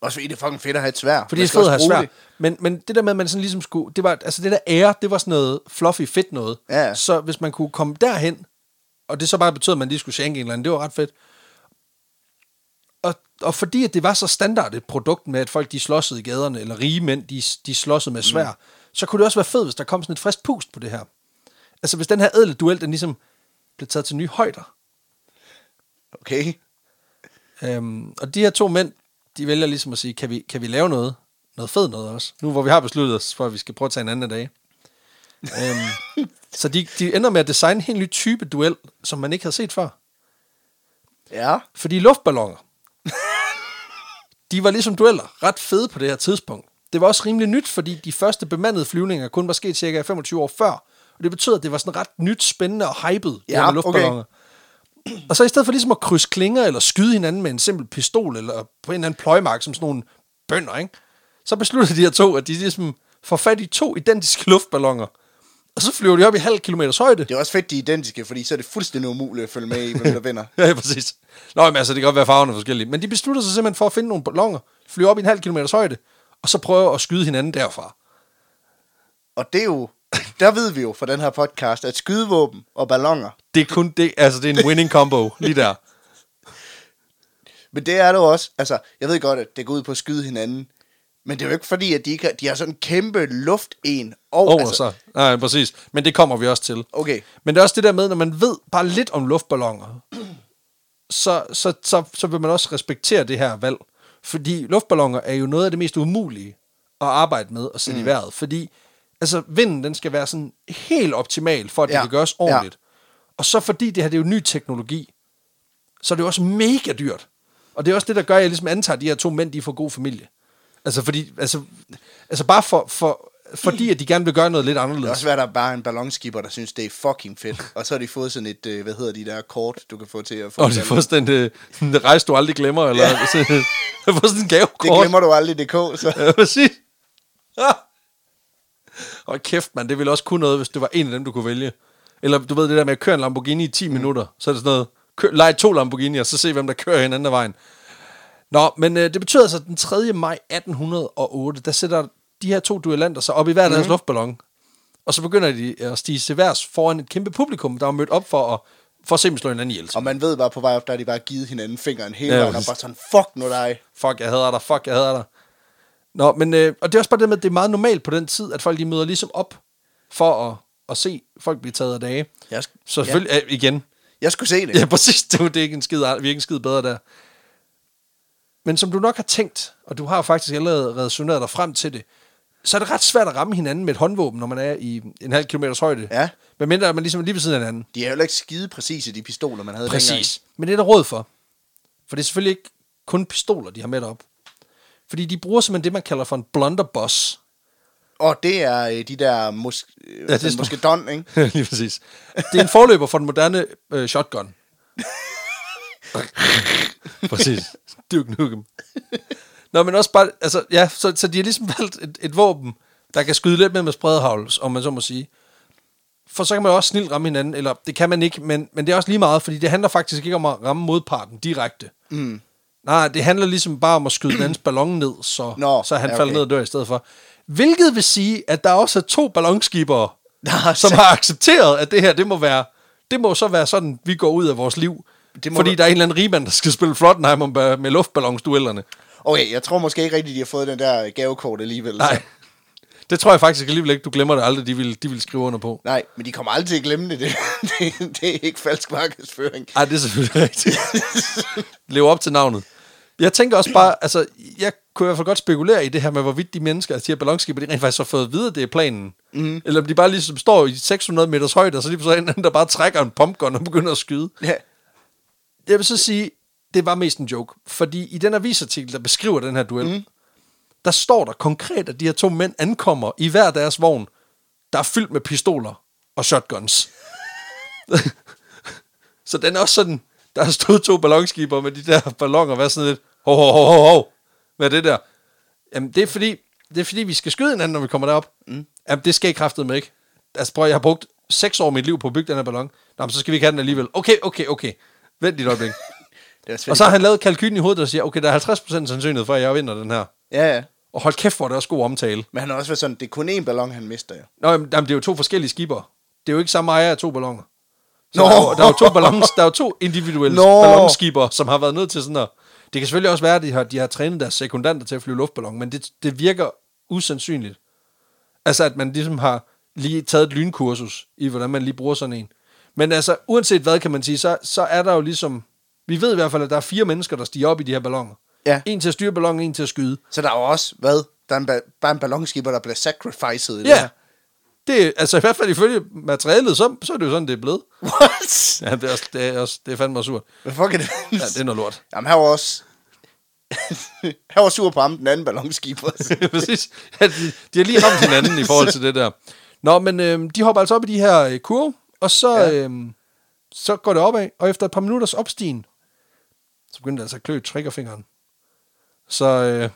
Også fordi det er fucking fedt at have et sværd. Fordi det er fedt at have sværd. Men, men det der med, at man sådan ligesom skulle... Det var, altså det der ære, det var sådan noget fluffy fedt noget. Ja. Så hvis man kunne komme derhen, og det så bare betød, at man lige skulle shanke en eller anden, det var ret fedt. Og, og fordi at det var så standard et produkt med, at folk de slåssede i gaderne, eller rige mænd, de, de slåssede med sværd, mm. så kunne det også være fedt, hvis der kom sådan et frisk pust på det her. Altså hvis den her ædle duel, den ligesom blev taget til nye højder. Okay. Øhm, og de her to mænd, de vælger ligesom at sige, kan vi, kan vi lave noget, noget fedt noget også? Nu hvor vi har besluttet os for, at vi skal prøve at tage en anden dag. øhm, så de, de ender med at designe en helt ny type duel, som man ikke havde set før. Ja. Fordi luftballoner, de var ligesom dueller ret fede på det her tidspunkt. Det var også rimelig nyt, fordi de første bemandede flyvninger kun var sket cirka femogtyve år før. Og det betød, at det var sådan ret nyt, spændende og hypet, ja, med luftballoner. Okay. Og så i stedet for ligesom at krydse klinger eller skyde hinanden med en simpel pistol eller på en eller anden pløjemark som sådan nogle bønder, ikke? Så besluttede de her to, at de ligesom får fat i to identiske luftballoner. Og så flyver de op i halv kilometers højde. Det er også fedt, de er identiske, fordi så er det fuldstændig umuligt at følge med i, hvem der vinder. Ja, præcis. Nå, men altså, det kan godt være farverne forskellige. Men de beslutter sig simpelthen for at finde nogle balloner, flyve op i en halv kilometers højde, og så prøve at skyde hinanden derfra. Og det er jo... Der ved vi jo fra den her podcast, at skydevåben og balloner... Det er kun det, altså det er en winning combo, lige der. Men det er det jo også, altså jeg ved godt, at det går ud på at skyde hinanden, men det er jo ikke fordi, at de, kan, de har sådan en kæmpe luften over. Over altså, sig, nej præcis, men det kommer vi også til. Okay. Men det er også det der med, når man ved bare lidt om luftballoner, så, så, så, så vil man også respektere det her valg. Fordi luftballoner er jo noget af det mest umulige at arbejde med og sætte mm. i vejret, fordi... Altså, vinden, den skal være sådan helt optimal, for at ja. det kan gøres ordentligt. Ja. Og så fordi det her, det er jo ny teknologi, så er det jo også mega dyrt. Og det er også det, der gør, at jeg ligesom antager, at de her to mænd, de får god familie. Altså, fordi, altså, altså bare for, for, fordi, at de gerne vil gøre noget lidt anderledes. Det er også være, der er bare en ballonskipper, der synes, det er fucking fedt. Og så har de fået sådan et, hvad hedder de der kort, du kan få til at få. Og de får sådan en uh, rejse, du aldrig glemmer, eller ja. sådan, sådan en gavekort. Det glemmer du aldrig, D K, så. Ja, præcis. Ja. Og kæft, man, det ville også kunne noget, hvis det var en af dem, du kunne vælge. Eller du ved det der med at køre en Lamborghini i ti minutter, så er det sådan noget, kør, lege to Lamborghinier, så se, hvem der kører hinanden af vejen. Nå, men øh, det betyder altså, at den tredje maj atten hundrede og otte, der sætter de her to duellanter sig op i hver deres mm-hmm. luftballon, og så begynder de at stige til værs foran et kæmpe publikum, der var mødt op for at, for at se dem slå hinanden ihjel. Og man ved bare på vej op, der de bare givet hinanden fingeren hele vejen, ja, og bare sådan, fuck nu dig. Fuck, jeg hader dig, fuck, jeg hader dig. Nå, men, øh, og det er også bare det med, at det er meget normalt på den tid, at folk de møder ligesom op for at, at se folk blive taget af dage. Jeg, så selvfølgelig, ja. igen, Jeg skulle se det. Ja, præcis. Det er ikke en skid, vi er ikke en skid bedre der. Men som du nok har tænkt, og du har jo faktisk allerede resoneret dig frem til det, så er det ret svært at ramme hinanden med et håndvåben, når man er i en halv kilometers højde. Ja. Men mindre er man ligesom lige ved siden af hinanden. De er jo ikke skide præcise, de pistoler, man havde dengang. Præcis. Men det er der råd for. For det er selvfølgelig ikke kun pistoler, de har med op. Fordi de bruger simpelthen det, man kalder for en blunderbuss. Og det er de der mus- ja, det muskedon, ikke? Lige præcis. Det er en forløber for den moderne øh, shotgun. Præcis. Duke Nukem. Nå, men også bare, altså, ja, så, så de har ligesom valgt et, et våben, der kan skyde lidt med med spredhavl, om man så må sige. For så kan man også snilt ramme hinanden, eller det kan man ikke, men, men det er også lige meget, fordi det handler faktisk ikke om at ramme modparten direkte. Mm. Nej, det handler ligesom bare om at skyde den andens ballon ned, så, Nå, så han okay. falder ned og dør i stedet for. Hvilket vil sige, at der også er to ballonskibere, Nå, som har accepteret, at det her, det må være, det må så være sådan, vi går ud af vores liv. Det må fordi du... der er en eller anden rigmand, der skal spille Flottenheim med luftballonsduellerne. Okay, jeg tror måske ikke rigtigt, de har fået den der gavekort alligevel. Nej, så. Det tror jeg faktisk alligevel ikke. Du glemmer det aldrig, de ville, de ville skrive under på. Nej, men de kommer aldrig til at glemme det. Det, det, det er ikke falsk markedsføring. Nej, det er selvfølgelig rigtigt. Lev op til navnet. Jeg tænker også bare, altså, jeg kunne i hvert fald godt spekulere i det her med, hvorvidt de mennesker, altså de her ballonskiber, de rent faktisk har fået at vide, at det er planen. Mm-hmm. Eller om de bare ligesom står i seks hundrede meters højde, og så lige så en anden, der bare trækker en pumpgun og begynder at skyde. Ja. Jeg vil så sige, det var mest en joke, fordi i den avisartikel, der beskriver den her duel, mm. der står der konkret, at de her to mænd ankommer i hver deres vogn, der er fyldt med pistoler og shotguns. Så den er også sådan, der stod to ballonskiber med de der balloner, og var sådan lidt, ho, ho, ho, ho, ho, hvad er det der? Jamen, det er fordi, det er fordi vi skal skyde hinanden, når vi kommer derop. Mm. Jamen, det skal jeg kraftedeme ikke. Altså, prøv, jeg har brugt seks år af mit liv på at bygge den her ballon. Nå, men så skal vi ikke have den alligevel. Okay, okay, okay. Vent dit øjeblik. Og så har han lavet kalkylen i hovedet, der siger, okay, der er halvtreds procent sandsynlighed for, at jeg vinder den her. Ja, ja. Og hold kæft, hvor det er også god omtale. Men han har også været sådan, det er kun én ballon, han mister, ja. Nå, jamen, det er jo to forskellige skibber. Det er jo ikke samme ejer af to balloner. Så no. der, er jo, der, er jo to ballons, der er jo to individuelle no. ballonskibber, som har været nødt til sådan at... Det kan selvfølgelig også være, at de har, de har trænet deres sekundanter til at flyve luftballon, men det, det virker usandsynligt. Altså, at man ligesom har lige taget et lynkursus i, hvordan man lige bruger sådan en. Men altså, uanset hvad kan man sige, så, så er der jo ligesom... Vi ved i hvert fald, at der er fire mennesker, der stiger op i de her balloner. Ja. En til at styre ballonen, en til at skyde. Så der er jo også, hvad? Der er en ba- bare en ballonskibber, der bliver sacrificed i ja. Det her. Altså i hvert fald ifølge materialet, så, så er det jo sådan, det er blevet. What? Ja, det er, også, det er, også, det er fandme surt. Hvad fuck er det? Ja, det er noget lort. Jamen her var også... her var sur på ham, den anden ballonskibber. Præcis. Ja, de, de har lige ramt hinanden i forhold til det der. Nå, men øh, de hopper altså op i de her øh, kurve, og så, ja. øh, så går det opad, og efter et par minutters opstigen, så begyndte altså at klø triggerfingeren. Så øh,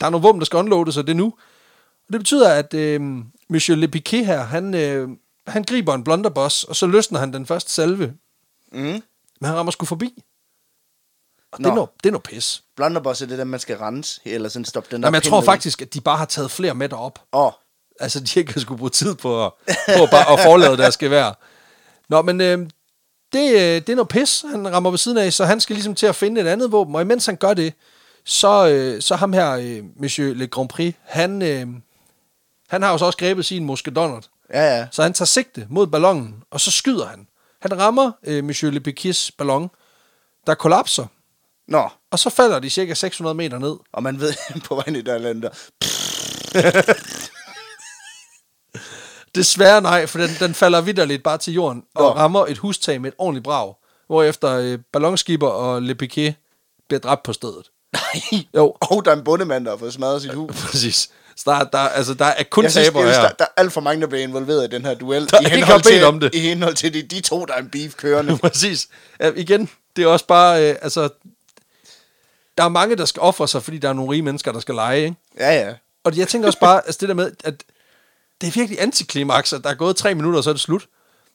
der er nogle våben, der skal unloades, og det er nu. Og det betyder, at øh, Monsieur Le Piquet her, han, øh, han griber en blunderbuss, og så løsner han den første salve. Mm. Men han rammer sgu forbi. Og det er, noget, det er noget pis. Blunderbuss er det der, man skal rense, eller sådan stoppe den. Jamen, jeg tror faktisk, at de bare har taget flere med derop. Åh. Oh. Altså, de ikke skulle bruge tid på at, på at, bare, at forlade deres gevær. Nå, men... Øh, Det, det er noget pis, han rammer ved siden af, så han skal ligesom til at finde et andet våben, og imens han gør det, så, så ham her, Monsieur Le Grand Prix, han, han har jo så også grebet sin muskedonnert, ja, ja. Så han tager sigte mod ballonen, og så skyder han. Han rammer uh, Monsieur Le Piquets ballon, der kollapser, nå. Og så falder de cirka seks hundrede meter ned. Og man ved, på vejen i Dørlander. Desværre nej, for den, den falder vitterligt bare til jorden og oh. rammer et hustag med et ordentligt brag, hvorefter øh, ballonskibber og Le Piquet bliver dræbt på stedet. Nej, jo. Oh, der er en bondemand, der har fået smadret sit hus. Præcis. Så der, der, altså, der er kun taber her. Der, der er alt for mange, der bliver involveret i den her duel. Der er ikke har bedt om det. I henhold til de, de to, der er en beef kørende. Præcis. Ja, igen, det er også bare, øh, altså, der er mange, der skal ofre sig, fordi der er nogle rige mennesker, der skal lege, ikke? Ja, ja. Og jeg tænker også bare, altså det der med, at det er virkelig antiklimaks, at der er gået tre minutter, og så er det slut.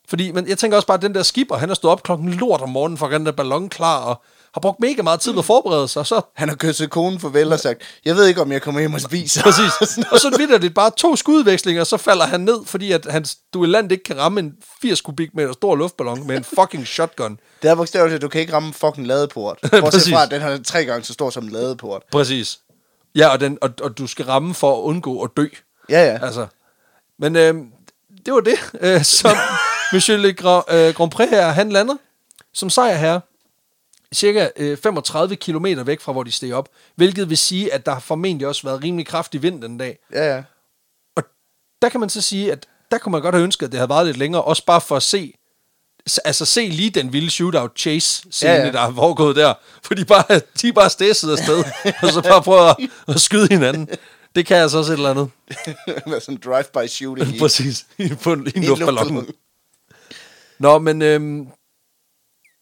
Fordi, men jeg tænker også bare, at den der skipper, han har stået op klokken lort om morgenen, for at den der ballon klar, og har brugt mega meget tid på at forberede sig, og så... Han har kysset konen farvel og sagt, jeg ved ikke, om jeg kommer hjem og spiser. Præcis. Og så vidder det bare to skudvekslinger, og så falder han ned, fordi at hans duellant ikke kan ramme en firs kubikmeter stor luftballon med en fucking shotgun. Det er bogstaveligt, at du kan ikke ramme en fucking ladeport. Bortset fra, at den har tre gange så stor som en ladeport. Præcis. Ja, og, den, og, og du skal ramme for at undgå at dø. Ja, ja. Altså. Men øh, det var det, øh, som Monsieur Le Grand, øh, Grand Prix her, han lander. som sejrherre cirka øh, femogtredive kilometer væk fra, hvor de steg op, hvilket vil sige, at der har formentlig også været rimelig kraftig vind den dag. Ja, ja. Og der kan man så sige, at der kunne man godt have ønsket, at det havde været lidt længere, også bare for at se, altså se lige den vilde shootout-chase-scene, ja, ja. Der har foregået der, for de bare, de bare stæsede afsted, og så bare prøver at, at skyde hinanden. Det kan altså også et eller andet. Med sådan en drive-by-shooting. Præcis, i på en, en luftballon. Nå, men øhm,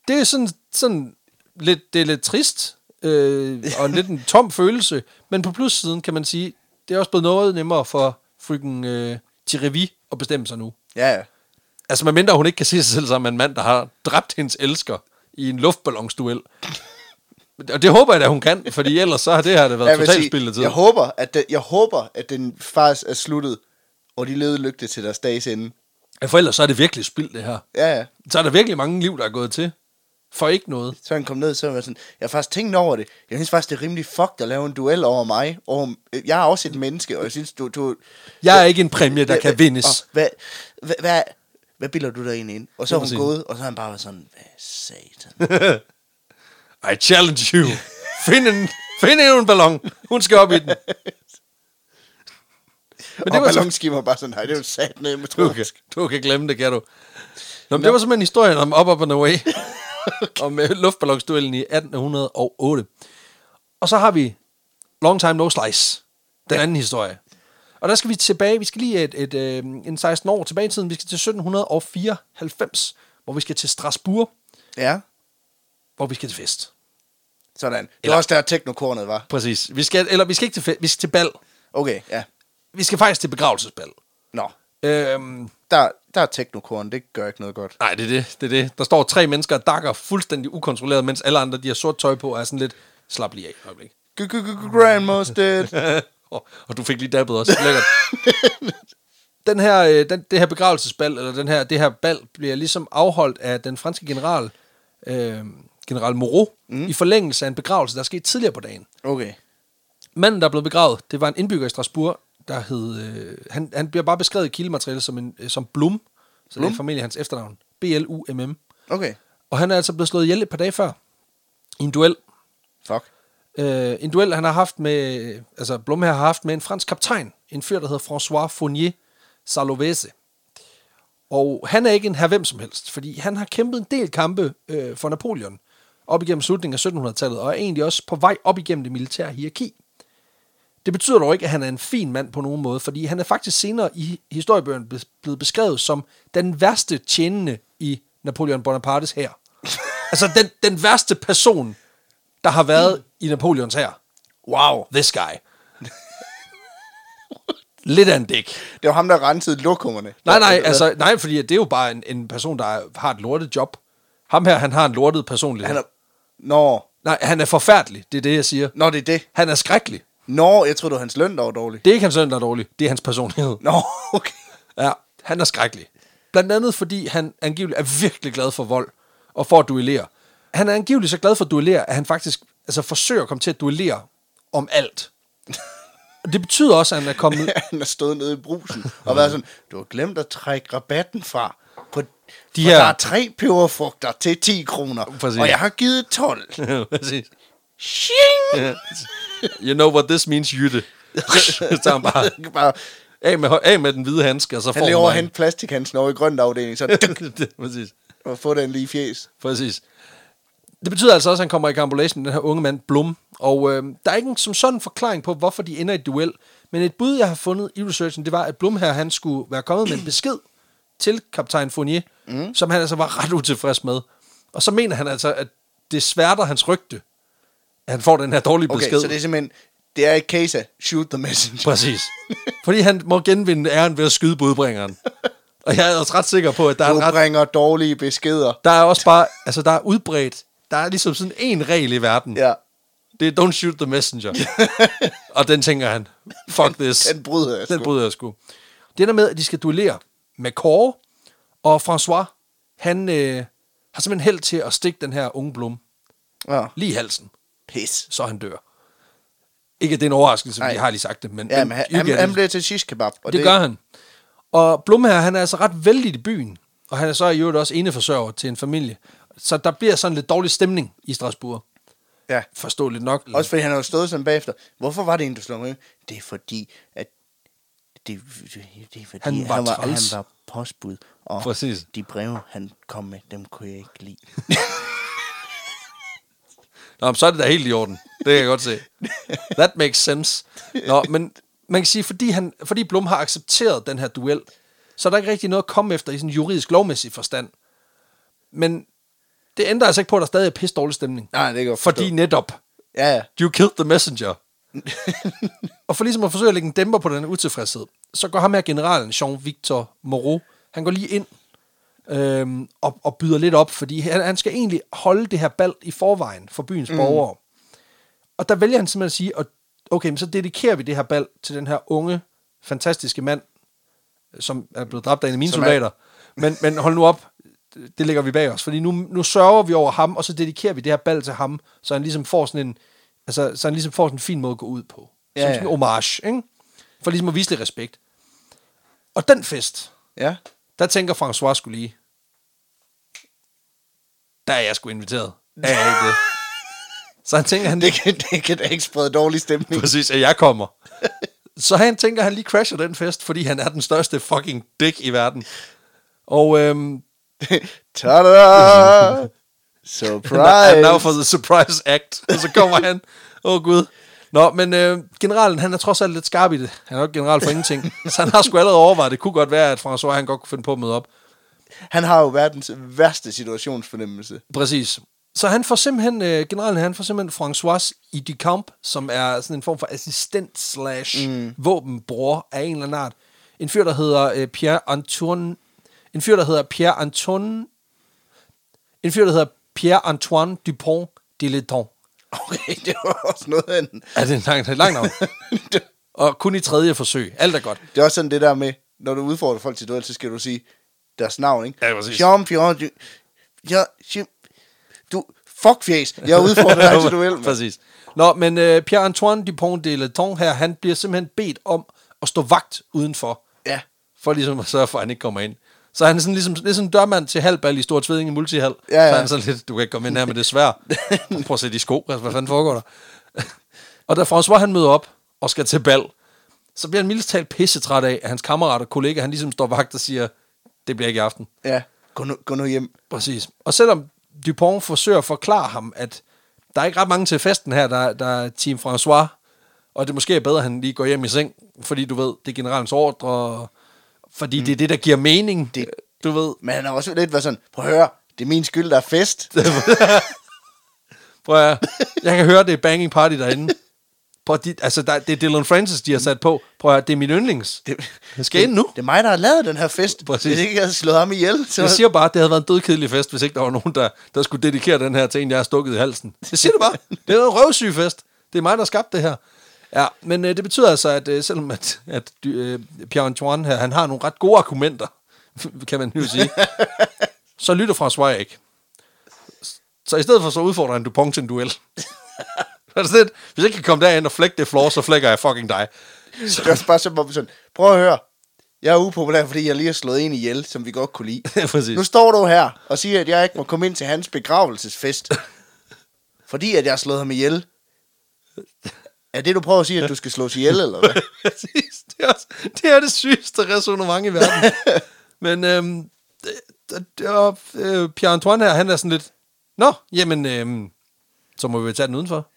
det er sådan, sådan lidt, det er lidt trist, øh, og en lidt en tom følelse, men på plussiden kan man sige, det er også blevet noget nemmere for frygten øh, Thierry-Vie at bestemme sig nu. Ja, ja. Altså, medmindre hun ikke kan se sig selv som en mand, der har dræbt hendes elsker i en luftballonsduel. Og det håber jeg da, hun kan, fordi ellers så har det her det været totalt spilletid. Jeg håber, at den, jeg håber, at den faktisk er sluttet, og de levede lygte til deres dages ende. Ja, for ellers så er det virkelig spild, det her. Ja, ja. Så er der virkelig mange liv, der er gået til. For ikke noget. Så han kom ned, så var sådan, jeg har faktisk tænkt over det. Jeg synes faktisk, det er rimelig fucked at lave en duel over mig. Over, jeg er også et menneske, og jeg synes, du... du jeg er jeg, ikke en præmie, der hva, kan hva, vindes. Hvad... Hva, hva, hvad bilder du der egentlig ind? Og så er hun gået, og så har han bare været sådan, hvad satan? I challenge you. Find en, find en ballon. Hun skal op i den. Men det og ballonskimmer bare sådan, nej, det er jo satnede med trosk. Du, du kan glemme det, kan du? Nå, men Nå. Det var simpelthen historien om Up, Up and Away. Okay. Om luftballonsduellen i atten hundrede og otte. Og så har vi Long Time No Slice. Den anden historie. Og der skal vi tilbage, vi skal lige et, et, et, en seksten år tilbage i tiden, vi skal til sytten fireoghalvfems, hvor vi skal til Strasbourg, ja. Hvor vi skal til fest. Sådan, det eller, var også der teknokornet, var. Præcis, vi skal, eller vi skal ikke til fest, vi skal til bal. Okay, ja. Vi skal faktisk til begravelsesbal. Nå, øhm, der, der er teknokornet, det gør ikke noget godt. Nej, det er det, det er det. Der står tre mennesker og dakker fuldstændig ukontrolleret, mens alle andre, de har sort tøj på og er sådan lidt, slap lige af, øjeblik. Grandma's dead. Og, og du fik lige dabbet også. Lækkert. Den her, den, det her begravelsesbal, eller den her, det her bal, bliver ligesom afholdt af den franske general, øh, general Moreau, mm. i forlængelse af en begravelse, der skete tidligere på dagen. Okay. Manden, der blev begravet, det var en indbygger i Strasbourg, der hed, øh, han, han bliver bare beskrevet i kildematerialet som, en, øh, som Blum, så Blum? Det er formentlig hans efternavn. B L U M M. Okay. Og han er altså blevet slået ihjel et par dage før, i en duel. Fuck. Uh, en duel, han har haft med, altså Blum her har haft med en fransk kaptajn, en fyr, der hedder François Fournier-Sarlovèze. Og han er ikke en her hvem som helst, fordi han har kæmpet en del kampe uh, for Napoleon op igennem slutningen af sytten hundrede-tallet, og er egentlig også på vej op igennem det militære hierarki. Det betyder dog ikke, at han er en fin mand på nogen måde, fordi han er faktisk senere i historiebøgerne blevet beskrevet som den værste tjenende i Napoleon Bonapartes hær. Altså den, den værste person, der har været i Napoleons hær. Wow, this guy. Lidt af en dæk. Det var ham, der rensede lokummerne. Nej, nej, altså, nej, fordi det er jo bare en, en person, der har et lortet job. Ham her, han har en lortet personlighed. Han er... Nå. Nej, han er forfærdelig, det er det, jeg siger. Nå, det er det. Han er skrækkelig. Nå, jeg tror du hans løn, der var dårlig. Det er ikke hans løn, der er dårlig. Det er hans personlighed. Nå, okay. Ja, han er skrækkelig. Blandt andet, fordi han angiveligt er virkelig glad for vold, og for at duellere. Han er angiveligt så glad for at duellere, at han faktisk altså, forsøger at komme til at duellere om alt. Og det betyder også, at han er kommet... han er stået nede i brusen og været sådan, du har glemt at trække rabatten fra. På, de her... Der er tre peberfrugter til ti kroner, præcis. Og jeg har givet tolv. Ja, præcis. Shing! You know what this means, Jytte. Så er han bare... bare... Af, med, af med den hvide handske, og så får han... Han lever hen plastikhandsken over i grøntafdelingen, så... præcis. Og få den lige fjes. Præcis. Det betyder altså også, at han kommer i kambolation, den her unge mand Blum. Og øh, der er ikke en, som sådan en forklaring på, hvorfor de ender i et duel. Men et bud, jeg har fundet i researchen, det var, at Blum her, han skulle være kommet med en besked til kaptajn Fournier, mm. som han altså var ret utilfreds med. Og så mener han altså, at det sværter hans rygte, at han får den her dårlige okay, besked. Okay, så det er simpelthen, det er et case af shoot the messenger. Præcis. Fordi han må genvinde æren ved at skyde budbringeren. Og jeg er også ret sikker på, at der budbringer er... Budbringer dårlige beskeder. Der er også bare, altså der er udbredt. Der er ligesom sådan en regel i verden. Ja. Det er don't shoot the messenger. Og den tænker han, fuck this. Den bryder jeg sgu. Den bryder jeg sgu. Det der med, at de skal duellere med Kåre, og François, han øh, har simpelthen held til at stikke den her unge Blum. Ja. Lige i halsen. Pis. Så han dør. Ikke at det er en overraskelse, jeg har lige sagt det. Men, ja, men han, han, han bliver til shish kebab. Det, det gør han. Og Blum her, han er altså ret vældig i byen. Og han er så i øvrigt også eneforsørger til en familie. så der bliver sådan lidt dårlig stemning i Strasbourg. Ja. Forståeligt nok. Også fordi han har jo stået sådan bagefter. Hvorfor var det en, du slog mig? Det er fordi, at det, det er fordi, han var, han var, han var postbud, og præcis. De breve, han kom med, dem kunne jeg ikke lide. Nå, så er det da helt i orden. Det kan jeg godt se. That makes sense. Nå, men man kan sige, fordi, han, fordi Blum har accepteret den her duel, så er der ikke rigtig noget at komme efter i sådan juridisk lovmæssig forstand. Men det ændrer altså ikke på, at der stadig er pisse dårlig stemning. Nej, det kan jeg forstå. Fordi netop, ja, ja. You killed the messenger. Og for ligesom at forsøge at lægge en dæmper på den utilfredshed, så går ham her generalen, Jean-Victor Moreau, han går lige ind øhm, og, og byder lidt op, fordi han, han skal egentlig holde det her bal i forvejen for byens mm. borgere. Og der vælger han simpelthen at sige, at okay, men så dedikerer vi det her bal til den her unge, fantastiske mand, som er blevet dræbt af en af mine som soldater. Men, men hold nu op, det lægger vi bag os, fordi nu, nu sørger vi over ham, og så dedikerer vi det her bal til ham, så han ligesom får sådan en, altså, så han ligesom får sådan en fin måde at gå ud på. Ja, som sådan en homage, ikke? For ligesom at vise lidt respekt. Og den fest, ja. Der tænker François skulle lige, der er jeg sgu inviteret. Er jeg ikke det? Så han tænker, han det kan, det kan da ikke sprede dårlig stemning. Præcis, at jeg kommer. Så han tænker, han lige crasher den fest, fordi han er den største fucking dick i verden. Og øhm, ta-da! Surprise! And now for the surprise act. Og så kommer han. Åh oh, gud. Nå, men øh, generalen, han er trods alt lidt skarp i det. Han er jo ikke general for ingenting. Så han har sgu allerede overvejet. Det kunne godt være, at François, han godt kunne finde på at møde op. Han har jo verdens værste situationsfornemmelse. Præcis. Så han får simpelthen, øh, generalen, han får simpelthen François i de kamp, som er sådan en form for assistent slash våbenbror af en eller anden art. En fyr, der hedder øh, Pierre-Antoine... En fyr, der hedder Pierre-Antoine... En fyr, der hedder Pierre-Antoine Dupont de Litton. Okay, det var også noget af en... Ja, det er en lang, lang navn. Og kun i tredje forsøg. Alt er godt. Det er også sådan det der med, når du udfordrer folk til duel, så skal du sige deres navn, ikke? Ja, præcis. Jean-Pierre... Jeg... Du... Fuckface! Jeg udfordrer dig til duel. Præcis. Nå, men uh, Pierre-Antoine Dupont de Litton her, han bliver simpelthen bedt om at stå vagt udenfor. Ja. For ligesom at sørge for, at han ikke kommer ind. Så han er sådan ligesom, ligesom dørmand til halvball i Stort Svedinge Multihal. Ja, ja. Så han er sådan lidt, du kan ikke komme ind her med det svær. Prøv at sætte i sko, altså, hvad fanden foregår der? Og da François han møder op og skal til bal, så bliver han mildest talt pissetræt af, at hans kammerat og kollega, han ligesom står vagt og siger, det bliver ikke i aften. Ja, gå nu, gå nu hjem. Præcis. Og selvom Dupont forsøger at forklare ham, at der er ikke ret mange til festen her, der, der er team François, og det måske er bedre, at han lige går hjem i seng, fordi du ved, det er generalens ordre, og fordi mm. det er det, der giver mening, det, du ved. Men han har også lidt været sådan, prøv at høre, det er min skyld, der er fest. Prøv at høre, jeg kan høre, det er banging party derinde. Prøv at, de, altså, der, det er Dylan Francis, de har sat på. Prøv at høre, det er min yndlings. Det, jeg skal det, ind nu. Det er mig, der har lavet den her fest. Præcis. Hvis ikke jeg havde slået ham ihjel. Så... Jeg siger bare, det havde været en dødkedelig fest, hvis ikke der var nogen, der, der skulle dedikere den her til en, jeg har stukket i halsen. Jeg siger det bare. Det er en røvsyg fest. Det er mig, der skabte det her. Ja, men øh, det betyder altså, at øh, selvom at, at øh, Pierre-Antoine her, han har nogle ret gode argumenter, kan man nu sige, så lytter François ikke. Så i stedet for, så udfordrer han Dupont til en duel. Altså det, hvis jeg ikke kan komme derind og flække det floor, så flækker jeg fucking dig. Så det er også bare sådan, prøv at høre, jeg er upopulær, fordi jeg lige har slået en ihjel, som vi godt kunne lide. Ja, nu står du her og siger, at jeg ikke må komme ind til hans begravelsesfest, fordi at jeg har slået ham ihjel. Er det, du prøver at sige, at du skal slås ihjel, eller hvad? det, er også, det er det sygeste resonemang i verden. Men øhm, øh, Pierre-Antoine her, han er sådan lidt, nå, jamen, øhm, så må vi tage den udenfor.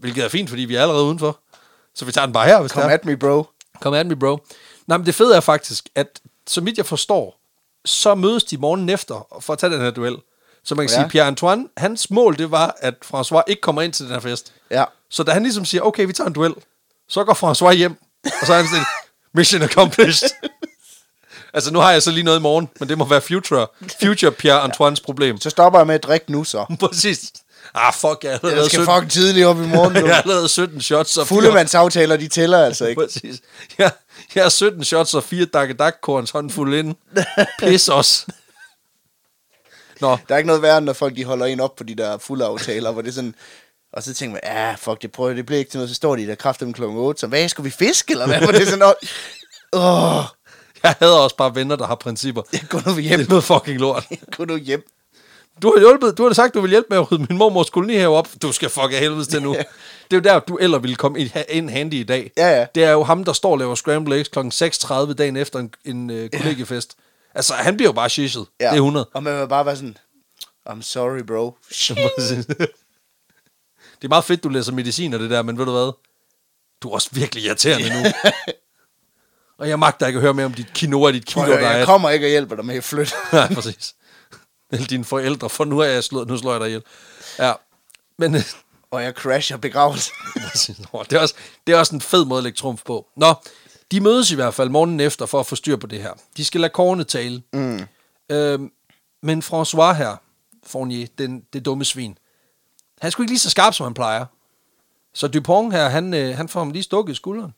Hvilket er fint, fordi vi er allerede udenfor. Så vi tager den bare her, hvis Come at me, bro. Come at me, bro. Nej, men det fede er faktisk, at som vidt jeg forstår, så mødes de morgenen efter for at tage den her duel. Så man kan ja. sige, Pierre-Antoine, hans mål, det var, at François ikke kommer ind til den her fest. Ja. Så da han ligesom siger, okay, vi tager en duel, så går François hjem, og så er han sådan, mission accomplished. Altså, nu har jeg så lige noget i morgen, men det må være future, future Pierre-Antoines ja. problem. Så stopper jeg med at drikke nu, så. Præcis. Ah, fuck, jeg har lavet sytten. Jeg skal sytten... fucking tidligt op i morgen nu. Jeg har lavet sytten shots. Fuldemandsaftaler, de tæller altså ikke. Præcis. Ja, jeg har sytten shots og fire dakkedak-korns håndfuld ind. Piss os. Nå. Der er ikke noget værre, når folk de holder en op på de der fulde aftaler, hvor det er sådan... Og så tænker man, ja, fuck, det prøver det bliver ikke til noget, så står de der kraft om klokken otte, så hvad, skal vi fiske, eller hvad, var det sådan, åh, oh. Jeg hader også bare venner, der har principper. Jeg går nu hjem. Det er noget fucking lort. Jeg går nu hjem. Du har hjulpet, du har sagt, du vil hjælpe med at rydde min mormors kolonihave op. Du skal fuck af helvedes til nu. Yeah. Det er jo der, du eller ville komme ind handy i dag. Ja, ja. Det er jo ham, der står og laver scramble eggs klokken seks tredive dagen efter en, en uh, kollegiefest. Yeah. Altså, han bliver jo bare shishet. Yeah. Det er hundrede. Og man vil bare være sådan, I'm sorry, bro. Det er meget fedt, du læser medicin og det der, men ved du hvad? Du er også virkelig irriterende yeah. nu. Og jeg magter ikke at høre mere om dit quinoa og dit kilo. Jeg, jeg kommer ikke og hjælper dig med at flytte. Nej, præcis. Eller dine forældre, for nu er jeg slået, nu slår jeg dig ihjel. Ja, men... Og jeg crasher begravelsen. det, er også, det er også en fed måde at lægge trumf på. Nå, de mødes i hvert fald morgenen efter for at få styr på det her. De skal lade kårene tale. Mm. Øhm, men François her, Fournier, den, det dumme svin, han er sgu ikke lige så skarp, som han plejer. Så Dupont her, han, han får ham lige stukket i skulderen.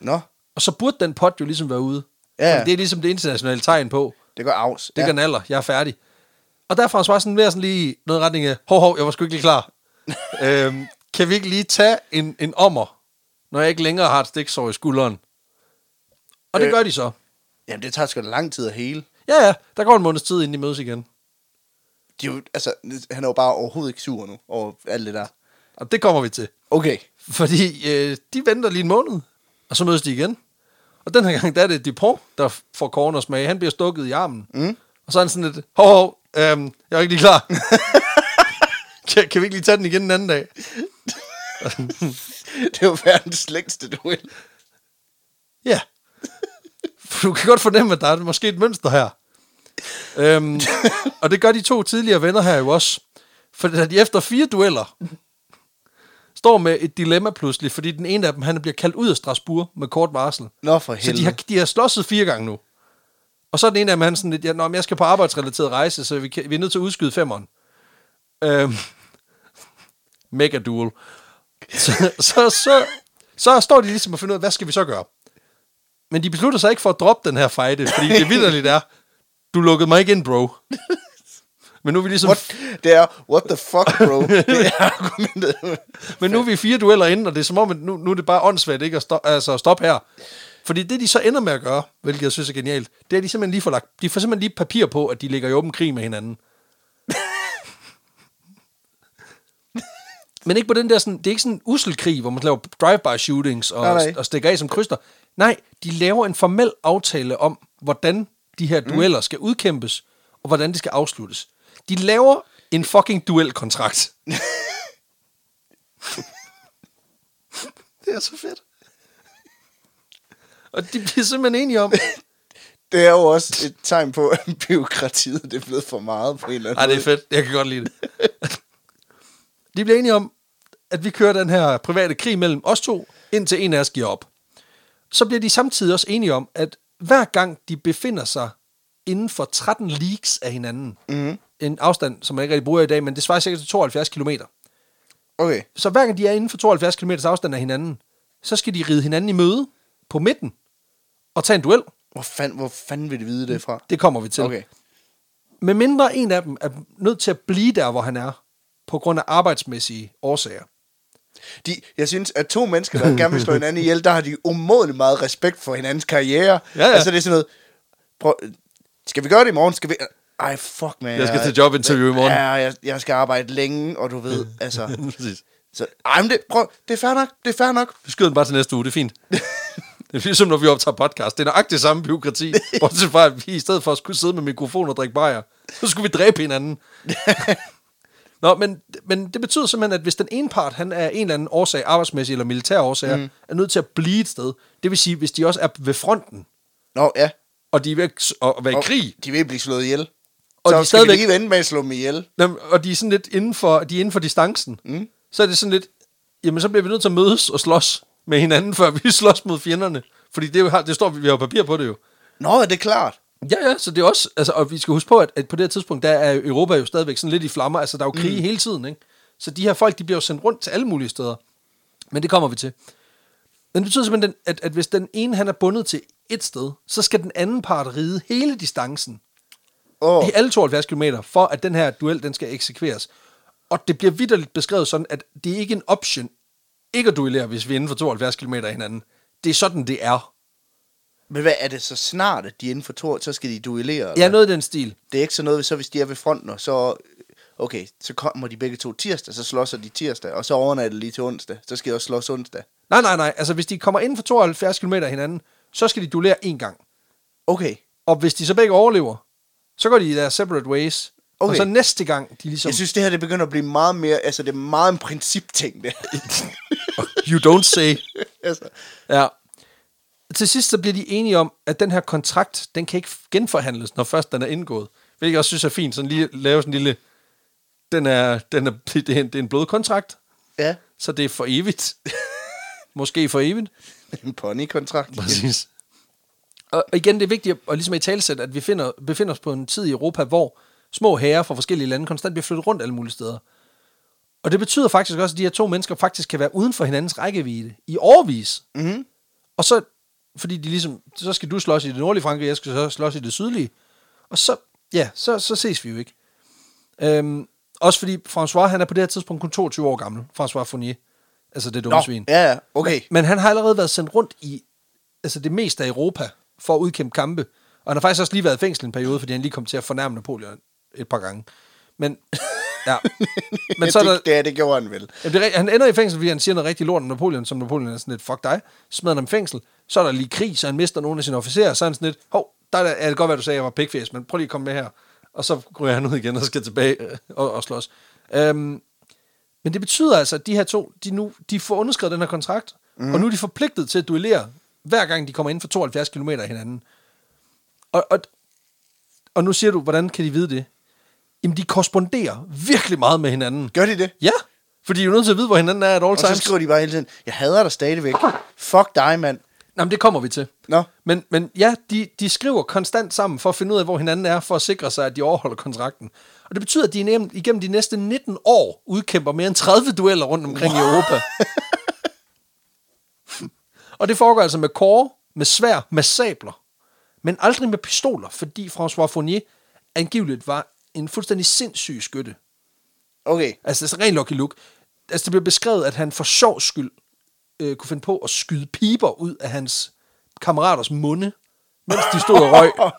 Nå. Og så burde den pot jo ligesom være ude. Ja. Det er ligesom det internationale tegn på. Det går afs. Det ja. Gør naller. Jeg er færdig. Og derfor er François sådan mere sådan lige noget retning af, hov, hov, jeg var sgu ikke lige klar. øhm, kan vi ikke lige tage en, en ommer, når jeg ikke længere har et stiksår i skulderen? Og det øh, gør de så. Jamen, det tager sgu da lang tid at hele. Ja, ja. Der går en måneds tid, inden de mødes igen. De jo, altså, han er jo bare overhovedet ikke sur nu over alt det der. Og det kommer vi til. Okay. Fordi øh, de venter lige en måned, og så mødes de igen. Og den her gang, der er det Dupont, der får korn og smag. Han bliver stukket i armen. Mm. Og så er han sådan lidt, hov, hov. Øhm, jeg er ikke lige klar. kan, kan vi ikke lige tage den igen en anden dag? Det er jo verdens længste duel. Ja. Du kan godt fornemme, at der er måske et mønster her. øhm, og det gør de to tidligere venner her jo også. For da de efter fire dueller står med et dilemma pludselig, fordi den ene af dem, han bliver kaldt ud af Strasbourg med kort varsel. Nå for helvede. Så de har, de har slåsset fire gange nu. Og så er den ene af dem, han sådan lidt, ja, nå, men jeg skal på arbejdsrelateret rejse, så vi, kan, vi er nødt til at udskyde femmeren. Øhm, mega duel. Så, så, så, så står de ligesom og finder ud af, hvad skal vi så gøre? Men de beslutter sig ikke for at droppe den her fejde, fordi det vitterligt er, du lukkede mig ikke ind, bro. Men nu er vi ligesom... What? Det er, what the fuck, bro? Det er argumentet. Men nu er vi fire dueller inde, og det er som om, at nu, nu er det bare åndssvagt ikke at stoppe, altså, stop her. Fordi det, de så ender med at gøre, hvilket jeg synes er genialt, det er, de simpelthen lige får lagt... De får simpelthen lige papir på, at de ligger i åben krig med hinanden. Men ikke på den der sådan... Det er ikke sådan en usel krig, hvor man laver drive-by-shootings og, nej, nej. og stikker af som kryster. Nej, de laver en formel aftale om, hvordan de her dueller mm. skal udkæmpes, og hvordan de skal afsluttes. De laver en fucking duelkontrakt. Det er så fedt. Og de bliver simpelthen enige om. Det er jo også et tegn på, at bureaukratiet det er blevet for meget på en eller anden Ej, måde. Det er fedt. Jeg kan godt lide det. De bliver enige om, at vi kører den her private krig mellem os to, indtil en af os giver op. Så bliver de samtidig også enige om, at hver gang de befinder sig inden for tretten leagues af hinanden, mm-hmm. en afstand, som man ikke rigtig bruger i dag, men det svarer cirka til tooghalvfjerds kilometer. Okay. Så hver gang de er inden for tooghalvfjerds kilometer afstand af hinanden, så skal de ride hinanden i møde på midten, og tage en duel. Hvor fanden, hvor fanden vil de vide det fra? Det kommer vi til. Okay. Med mindre en af dem er nødt til at blive der, hvor han er, på grund af arbejdsmæssige årsager. De, jeg synes, at to mennesker, der gerne vil slå hinanden ihjel, der har de umådeligt meget respekt for hinandens karriere. Ja, ja. Altså det er sådan noget, prøv, skal vi gøre det i morgen? Skal vi... Ej, fuck, man. Jeg skal til jobinterview i morgen. Ja, jeg, jeg skal arbejde længe, og du ved, altså... Præcis. Så, ej, men det, prøv, det er fair nok, det er fair nok. Vi skyder den bare til næste uge, det er fint. Det er ligesom, når vi optager podcast. Det er nøjagtigt samme bureaukrati. Bortset fra, at vi i stedet for at skulle sidde med mikrofon og drikke bajer, så skulle vi dræbe hinanden. Nå, men, men det betyder simpelthen, at hvis den ene part, han er en eller anden årsag, arbejdsmæssig eller militær årsager, mm. er nødt til at blive et sted. Det vil sige, hvis de også er ved fronten. Nå, ja. Og de er ved at være i krig. De vil blive slået ihjel. Og så de skal stadigvæk... vi lige vende med at slå dem ihjel. Jamen, og de er sådan lidt inden for, de er inden for distancen. Mm. Så er det sådan lidt, jamen så bliver vi nødt til at mødes og slås med hinanden, før vi slås mod fjenderne. Fordi det, jo, det står, vi har papir på det jo. Nå, det er klart. Ja, ja, så det er også, altså, og vi skal huske på, at, at på det her tidspunkt, der er Europa jo stadigvæk sådan lidt i flammer, altså der er jo krige mm. hele tiden, ikke? Så de her folk, de bliver jo sendt rundt til alle mulige steder. Men det kommer vi til. Men det betyder simpelthen, at, at hvis den ene, han er bundet til et sted, så skal den anden part ride hele distancen. Oh. I alle tooghalvfjerds kilometer, for at den her duel, den skal eksekveres. Og det bliver vitterligt beskrevet sådan, at det er ikke en option, ikke at duellere, hvis vi er inden for tooghalvfjerds kilometer af hinanden. Det er sådan, det er. Men hvad er det så snart, at de er inden for tooghalvfjerds, så skal de duellere? Eller? Ja, noget i den stil. Det er ikke så noget, så hvis de er ved fronten, og så okay, så kommer de begge to tirsdag, så slåser de tirsdag, og så overnatter lige til onsdag, så skal de også slås onsdag. Nej, nej, nej, altså hvis de kommer inden for tooghalvfjerds kilometer hinanden, så skal de duellere én gang. Okay. Og hvis de så begge overlever, så går de i deres separate ways. Okay. Og så næste gang, de ligesom... Jeg synes, det her det begynder at blive meget mere... Altså, det er meget en principting, det You don't say. Altså. Ja. Til sidst, så bliver de enige om, at den her kontrakt, den kan ikke genforhandles, når først den er indgået. Hvilket jeg også synes er fint. Sådan lige lave sådan en lille... Den er, den er, det, er en, det er en blodkontrakt. Ja. Så det er for evigt. Måske for evigt. En ponykontrakt. Præcis. Og igen, det er vigtigt at ligesom i talsæt, at vi finder, befinder os på en tid i Europa, hvor små herrer fra forskellige lande konstant bliver flyttet rundt alle mulige steder. Og det betyder faktisk også, at de her to mennesker faktisk kan være uden for hinandens rækkevidde i årevis. Mm-hmm. Og så, fordi de ligesom, så skal du slås i det nordlige Frankrig, jeg skal så slås i det sydlige. Og så, ja, så, så ses vi jo ikke. Øhm, også fordi François, han er på det her tidspunkt kun toogtyve år gammel. François Fournier. Altså det dumme svin. Ja, okay. Men, men han har allerede været sendt rundt i, altså det meste af Europa, for at udkæmpe kampe. Og han har faktisk også lige været i fængsel en periode, fordi han lige kom til at fornærme Napoleon et par gange. Men, ja. Men så der, det, det gjorde han vel. Jamen, det, han ender i fængsel, fordi han siger noget rigtig lort om Napoleon, som Napoleon er sådan lidt, fuck dig, smider ham i fængsel. Så er der lige krig, så han mister nogle af sine officerer, så er han sådan lidt, hov, der er det godt, hvad du sagde, jeg var pikfæs, men prøv lige at komme med her. Og så ryger han ud igen, og skal tilbage og, og slås. Øhm, men det betyder altså, at de her to, de, nu, de får underskrevet den her kontrakt, mm. og nu er de forpligtet til at duellere, hver gang de kommer ind for tooghalvfjerds kilometer hinanden. Og, og, og nu siger du, hvordan kan de vide det? Jamen, de korresponderer virkelig meget med hinanden. Gør de det? Ja, fordi de er jo nødt til at vide, hvor hinanden er at all og times. Og så skriver de bare hele tiden, jeg hader dig stadigvæk. Fuck dig, mand. Nå, men det kommer vi til. Nå. Men, men ja, de, de skriver konstant sammen for at finde ud af, hvor hinanden er, for at sikre sig, at de overholder kontrakten. Og det betyder, at de igennem de næste nitten år udkæmper mere end tredive dueller rundt omkring wow. i Europa. Og det foregår altså med kåre, med svær, med sabler, men aldrig med pistoler, fordi François Fournier angiveligt var en fuldstændig sindssyg skytte. Okay. Altså, det er rent Lucky Luke. Altså, det bliver beskrevet, at han for sjov skyld øh, kunne finde på at skyde piber ud af hans kammeraters munde, mens de stod og røg.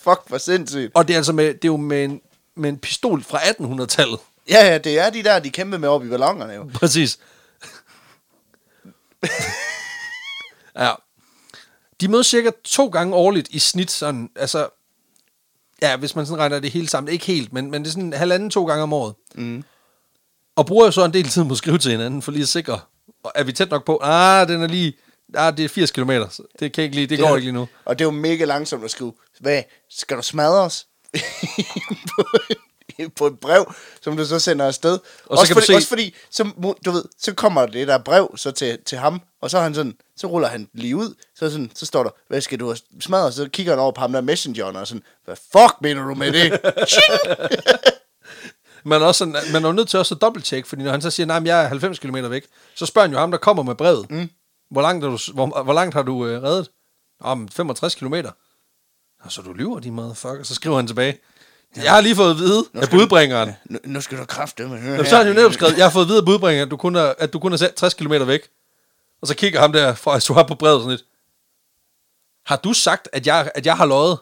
Fuck, hvor sindssygt. Og det er altså med, det er jo med en, med en pistol fra attenhundredetallet. Ja, ja, det er de der, de kæmpede med op i ballongerne jo. Præcis. Ja. De mødes cirka to gange årligt i snit, sådan, altså, ja, hvis man sådan regner det hele sammen, ikke helt, men, men det er sådan halvanden, to gange om året. Mm. Og bruger jo så en del tid på at skrive til hinanden, for lige at sikre, er vi tæt nok på, ah, den er lige, ah, det er firs kilometer, så det kan ikke lige, det, det går er, ikke lige nu. Og det er jo mega langsomt at skrive, hvad, skal du smadre os? på, på et brev, som du så sender afsted. Og så også, kan fordi, se... også fordi, så, du ved, så kommer det der brev så til, til ham, og så er han sådan, så ruller han lige ud, så, sådan, så står der, hvad skal du smadre? Så kigger han over på ham der messengeren, og sådan, hvad fuck mener du med det? man, er også sådan, man er jo nødt til også at dobbelttjekke, fordi når han så siger, nej, jeg er halvfems kilometer væk, så spørger han jo ham, der kommer med brevet. Mm. Hvor, langt er du, hvor, hvor langt har du øh, reddet? Om femogtres kilometer. Og så du lyver, de motherfucker. Så skriver han tilbage, jeg har lige fået at vide af budbringeren. Ja, nu, nu skal du kraftedeme høre her. Så har han jo netop skrevet, jeg har fået at vide af budbringeren, at du kun er, at du kun er tres kilometer væk. Og så kigger ham der fra Azura på brevet sådan lidt. Har du sagt, at jeg, at jeg har løjet?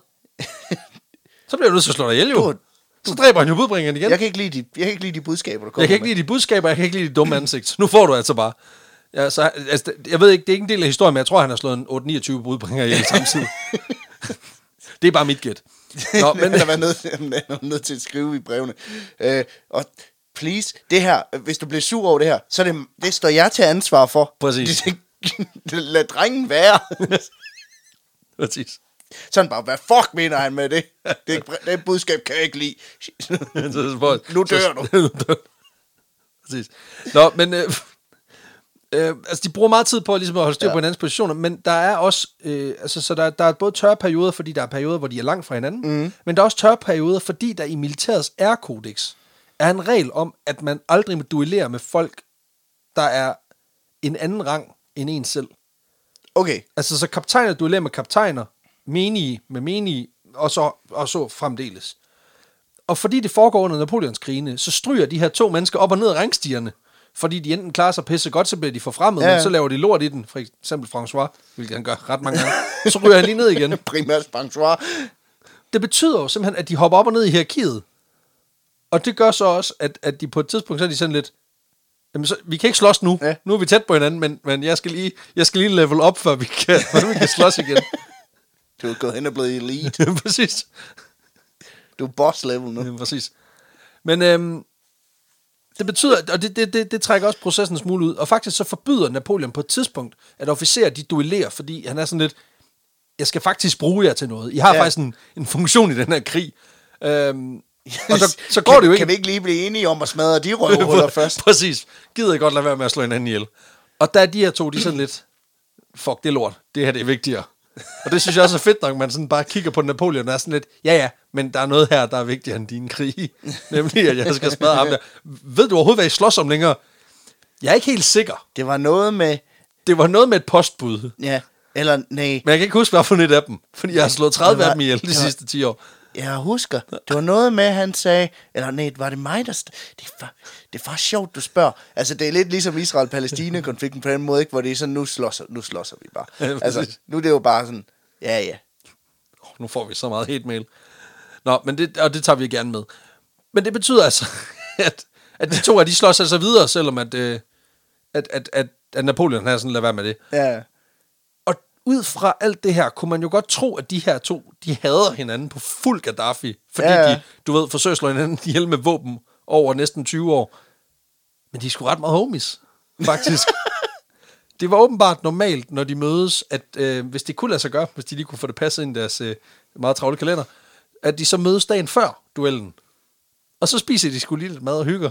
Så bliver du nødt til at slå dig ihjel, jo. Du, så dræber han jo budbringeren igen. Jeg kan ikke lide de, jeg kan ikke lide de budskaber, du kommer med. Jeg kan ikke med. lide de budskaber, jeg kan ikke lide de dumme ansigt. Nu får du altså bare. Ja, så, altså, jeg ved ikke, det er ikke en del af historien, men jeg tror, han har slået en otte niogtyve budbringer ihjel samtidig. Det er bare mit gæt. Nå, men der var nødt nød til at skrive i brevene. Øh, og please, det her, hvis du bliver sur over det her, så det, det står jeg til ansvar for. Præcis. Det, det, lad drengen være. Præcis. Sådan bare, hvad fuck mener han med det? Det, det budskab kan jeg ikke lide. Nu dør du. Præcis. Nå, men... Øh, Øh, altså de bruger meget tid på ligesom at holde styr på ja. hinandens positioner, men der er også øh, altså, så der, der er både tørre perioder, fordi der er perioder, hvor de er langt fra hinanden, mm. men der er også tørre perioder, fordi der i militærets ærekodex er en regel om, at man aldrig må duellere med folk, der er en anden rang end en selv. Okay. Altså så kaptajner duellerer med kaptajner, menige med menige, og så, og så fremdeles. Og fordi det foregår under Napoleonskrigene, så stryger de her to mennesker op og ned af rangstierne. Fordi de enten klarer sig pisse godt, så bliver de forfremmet, ja, ja. Men så laver de lort i den. For eksempel François, hvilket han gør ret mange gange. Så ryger han lige ned igen. Primært François. Det betyder jo simpelthen, at de hopper op og ned i hierarkiet. Og det gør så også, at, at de på et tidspunkt, så er de sådan lidt, jamen så, vi kan ikke slås nu. Ja. Nu er vi tæt på hinanden, men, men jeg, skal lige, jeg skal lige level op, før vi kan, før vi kan slås igen. Du er gået hen og blevet elite. Præcis. Du er boss level nu. Ja, præcis. Men øhm, det betyder, og det, det, det, det trækker også processen en smule ud, og faktisk så forbyder Napoleon på et tidspunkt, at officerer de duellerer, fordi han er sådan lidt, jeg skal faktisk bruge jer til noget. I har ja. faktisk en, en funktion i den her krig. Øhm, og så, så går kan, det jo ikke. Kan vi ikke lige blive enige om at smadre de røvhuller først? Præcis. Gider I godt lade være med at slå hinanden ihjel. Og der er de her to, de sådan lidt, fuck, det er lort. Det her, det er vigtigere. Og det synes jeg også er fedt nok, man sådan bare kigger på Napoleon og er sådan lidt, ja ja, men der er noget her, der er vigtigere end dine krige. Nemlig, at jeg skal smadre ham der. Ved du overhovedet, hvad I slås om længere? Jeg er ikke helt sikker. Det var noget med... Det var noget med et postbud. Ja, eller nej. Men jeg kan ikke huske, hvad jeg har fundet af dem, fordi jeg har slået tredive af dem ihjel de sidste ti år. Jeg husker. Det var noget med, han sagde, eller nej, var det mig, der... St- det, var, det var sjovt, du spørger. Altså, det er lidt ligesom Israel-Palæstina-konflikten på den måde, ikke? Hvor det er sådan, nu slåsser, nu slåsser vi bare. Ja, altså, nu er det jo bare sådan, ja, ja. Oh, nu får vi så meget hate mail. Nå, men det, og det tager vi gerne med. Men det betyder altså, at, at de to, at de slås altså videre, selvom at, at, at, at, at Napoleon har sådan, lad være med det. Ja. Ud fra alt det her, kunne man jo godt tro, at de her to, de hader hinanden på fuld Gaddafi, fordi ja, ja. de, du ved, forsøger at slå hinanden ihjel med våben over næsten tyve år. Men de er sgu ret meget homies, faktisk. Det var åbenbart normalt, når de mødes, at øh, hvis det kunne lade sig gøre, hvis de lige kunne få det passet ind i deres øh, meget travle kalender, at de så mødes dagen før duellen. Og så spiser de sgu lige lidt mad og hygger.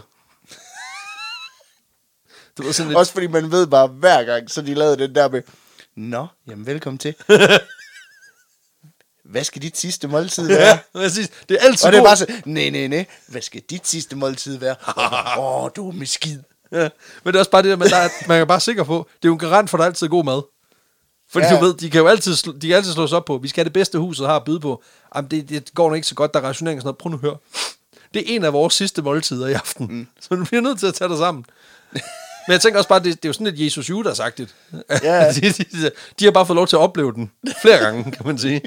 Det var sådan lidt... Også fordi man ved bare hver gang, så de lavede den der med... Nå, jamen velkommen til. Hvad skal dit sidste måltid være? Ja, præcis. Det er altid og god. Det er bare så, nej, nej, nej. Hvad skal dit sidste måltid være? Åh, oh, du er med skid. Ja. Men det er også bare det der, man, der er, man er bare sikker på, det er jo en garant for, at der altid er god mad. Fordi ja. du ved, de kan jo altid, de kan altid slås op på, vi skal have det bedste huset har at byde på. Jamen, det, det går nok ikke så godt, der er rationering og sådan noget. Prøv nu at høre. Det er en af vores sidste måltider i aften. Mm. Så du bliver nødt til at tage dig sammen. Men jeg tænker også bare, det, det er jo sådan et Jesus Jude, der har sagt det. Yeah. de, de, de har bare fået lov til at opleve den flere gange, kan man sige.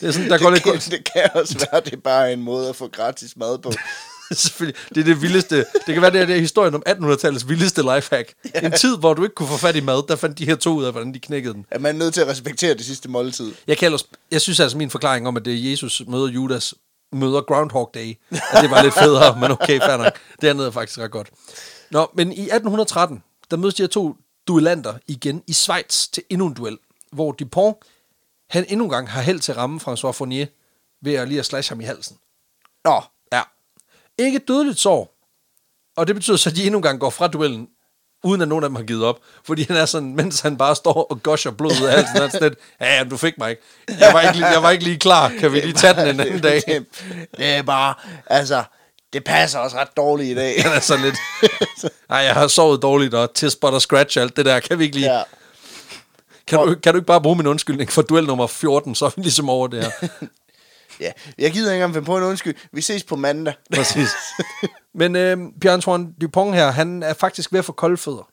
Det er sådan, der det, går kan, lidt... det kan også være, det er bare en måde at få gratis mad på. Selvfølgelig. Det er det vildeste. Det kan være, det er, det er historien om attenhundredetallets vildeste lifehack. Yeah. En tid, hvor du ikke kunne få fat i mad, der fandt de her to ud af, hvordan de knækkede den. Er man nødt til at respektere det sidste måltid? Jeg, kan ellers, jeg synes altså, min forklaring om, at det er Jesus møder Judas, møder Groundhog Day, at det var lidt federe, men okay, fair nok. Dernede er faktisk ret godt. Nå, men i atten tretten, der mødes de her to duellanter igen i Schweiz til endnu en duel, hvor Dupont, han endnu en gang har held til at ramme François Fournier ved at lige at slashe ham i halsen. Nå, ja. Ikke dødeligt sår. Og det betyder så, at de endnu en gang går fra duellen, uden at nogen af dem har givet op. Fordi han er sådan, mens han bare står og gusher blod ud af halsen, han er sådan lidt, ja, du fik mig ikke. Jeg var ikke, jeg var ikke lige klar. Kan vi lige tage den en anden dag? Det er bare, altså... Det passer også ret dårligt i dag. Han er sådan lidt... Nej, jeg har sovet dårligt, og tidsspot og scratch alt det der. Kan vi ikke lige... Ja. Kan, du, kan du ikke bare bruge min undskyldning for duel nummer fjorten, så er vi ligesom over det her. Ja, jeg gider ikke engang finde på en undskyld. Vi ses på mandag. Præcis. Men øh, Pierre-Antoine Dupont her, han er faktisk ved at få kolde fødder.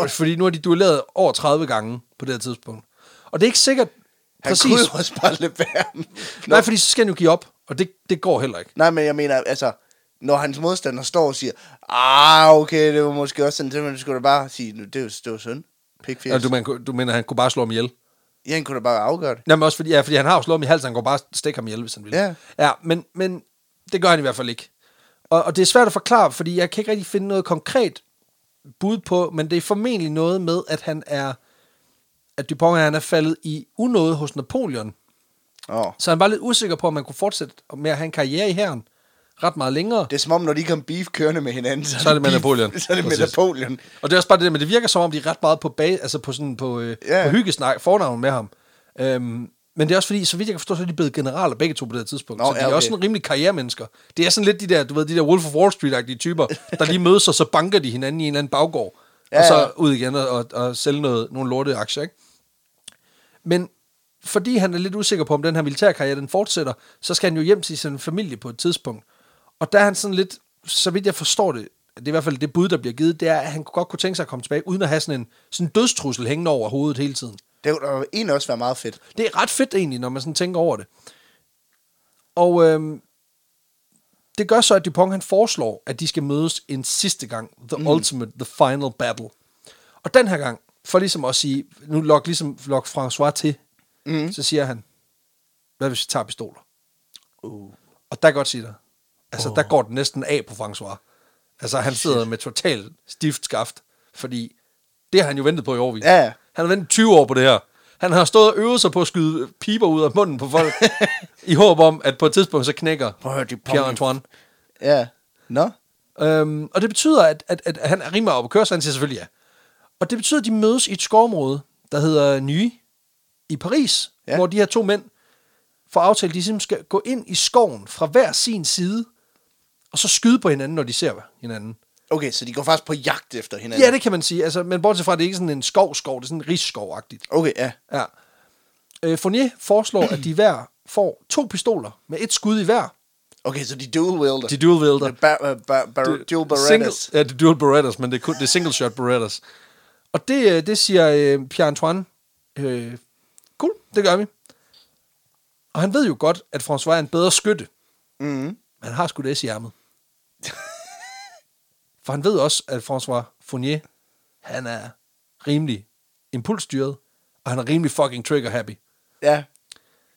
No. Fordi nu har de duelleret over tredive gange på det her tidspunkt. Og det er ikke sikkert... Han præcis. Kunne jo også bare lade være. Nå. Nej, fordi så skal han jo give op. Og det, det går heller ikke. Nej, men jeg mener, altså, når hans modstander står og siger, ah, okay, det var måske også sådan, men du skulle da bare sige, det er jo, det var synd. Ja, du, mener, du mener, han kunne bare slå ham ihjel? Ja, han kunne da bare afgøre det. Jamen også, fordi, ja, fordi han har jo slået ham i halsen, han kunne bare stikke ham ihjel, hvis han ville. Ja. Ja, men, men det gør han i hvert fald ikke. Og, og det er svært at forklare, fordi jeg kan ikke rigtig finde noget konkret bud på, men det er formentlig noget med, at han er, at Dupont han er faldet i unåde hos Napoleon. Oh. Så han var lidt usikker på, om man kunne fortsætte med at have en karriere i hæren ret meget længere. Det er som om, når de kom beef kørende med hinanden, så, så er det med beef, Napoleon. Så er det med præcis. Napoleon. Og det er også bare det der, men det virker som om, de er ret meget på, bag, altså på, sådan, på, øh, yeah. på hyggesnak, fornavn med ham. Øhm, men det er også fordi, så vidt jeg kan forstå, så er de blevet generaler begge to på det her tidspunkt. Nå, så de er okay. Også sådan rimelig karrieremennesker. Det er sådan lidt de der, du ved, de der Wolf of Wall Street-agtige typer, der lige mødes, og så banker de hinanden i en eller anden baggård. Ja, og så ja. Ud igen og, og, og sælge noget, nogle lorte aktier, ikke? Men... Fordi han er lidt usikker på, om den her militærkarriere, den fortsætter, så skal han jo hjem til sin familie på et tidspunkt. Og der er han sådan lidt, så vidt jeg forstår det, det er i hvert fald det bud, der bliver givet, det er, at han godt kunne tænke sig at komme tilbage, uden at have sådan en sådan dødstrussel hængende over hovedet hele tiden. Det ville egentlig også være meget fedt. Det er ret fedt egentlig, når man sådan tænker over det. Og øhm, det gør så, at Dupont han foreslår, at de skal mødes en sidste gang. The mm. ultimate, the final battle. Og den her gang, for ligesom at sige, nu log ligesom log François til, mm. så siger han, hvad hvis vi tager pistoler? Uh. Og der kan godt sige det. Altså, oh. der går det næsten af på François. Altså, han sidder med totalt stift skaft, fordi det har han jo ventet på i årvis. Ja. Han har ventet tyve år på det her. Han har stået og øvet sig på at skyde piber ud af munden på folk, i håb om, at på et tidspunkt så knækker Pierre-Antoine. Ja, nå. No. Øhm, og det betyder, at, at, at han er rimelig op at køre, så han siger selvfølgelig ja. Og det betyder, at de mødes i et skovområde, der hedder Nye, i Paris, ja. Hvor de her to mænd får aftalt, at de simpelthen skal gå ind i skoven fra hver sin side, og så skyde på hinanden, når de ser hinanden. Okay, så de går faktisk på jagt efter hinanden. Ja, det kan man sige. Altså, men bortset fra, det er ikke sådan en skov-skov, det er sådan en rigsskov-agtigt. Okay, ja. ja. Øh, Fournier foreslår, at de hver får to pistoler med et skud i hver. Okay, så de dual-wielder. De dual-wielder. Ba- ba- ba- dual Berettas. Ja, de dual Berettas, men det er single-shot Berettas. Og det, det siger øh, Pierre-Antoine, øh, cool, det gør vi. Og han ved jo godt, at François er en bedre skytte. Mm. Han har skudt S i ærmet. For han ved også, at François Fournier, han er rimelig impulsstyret, og han er rimelig fucking trigger-happy. Ja,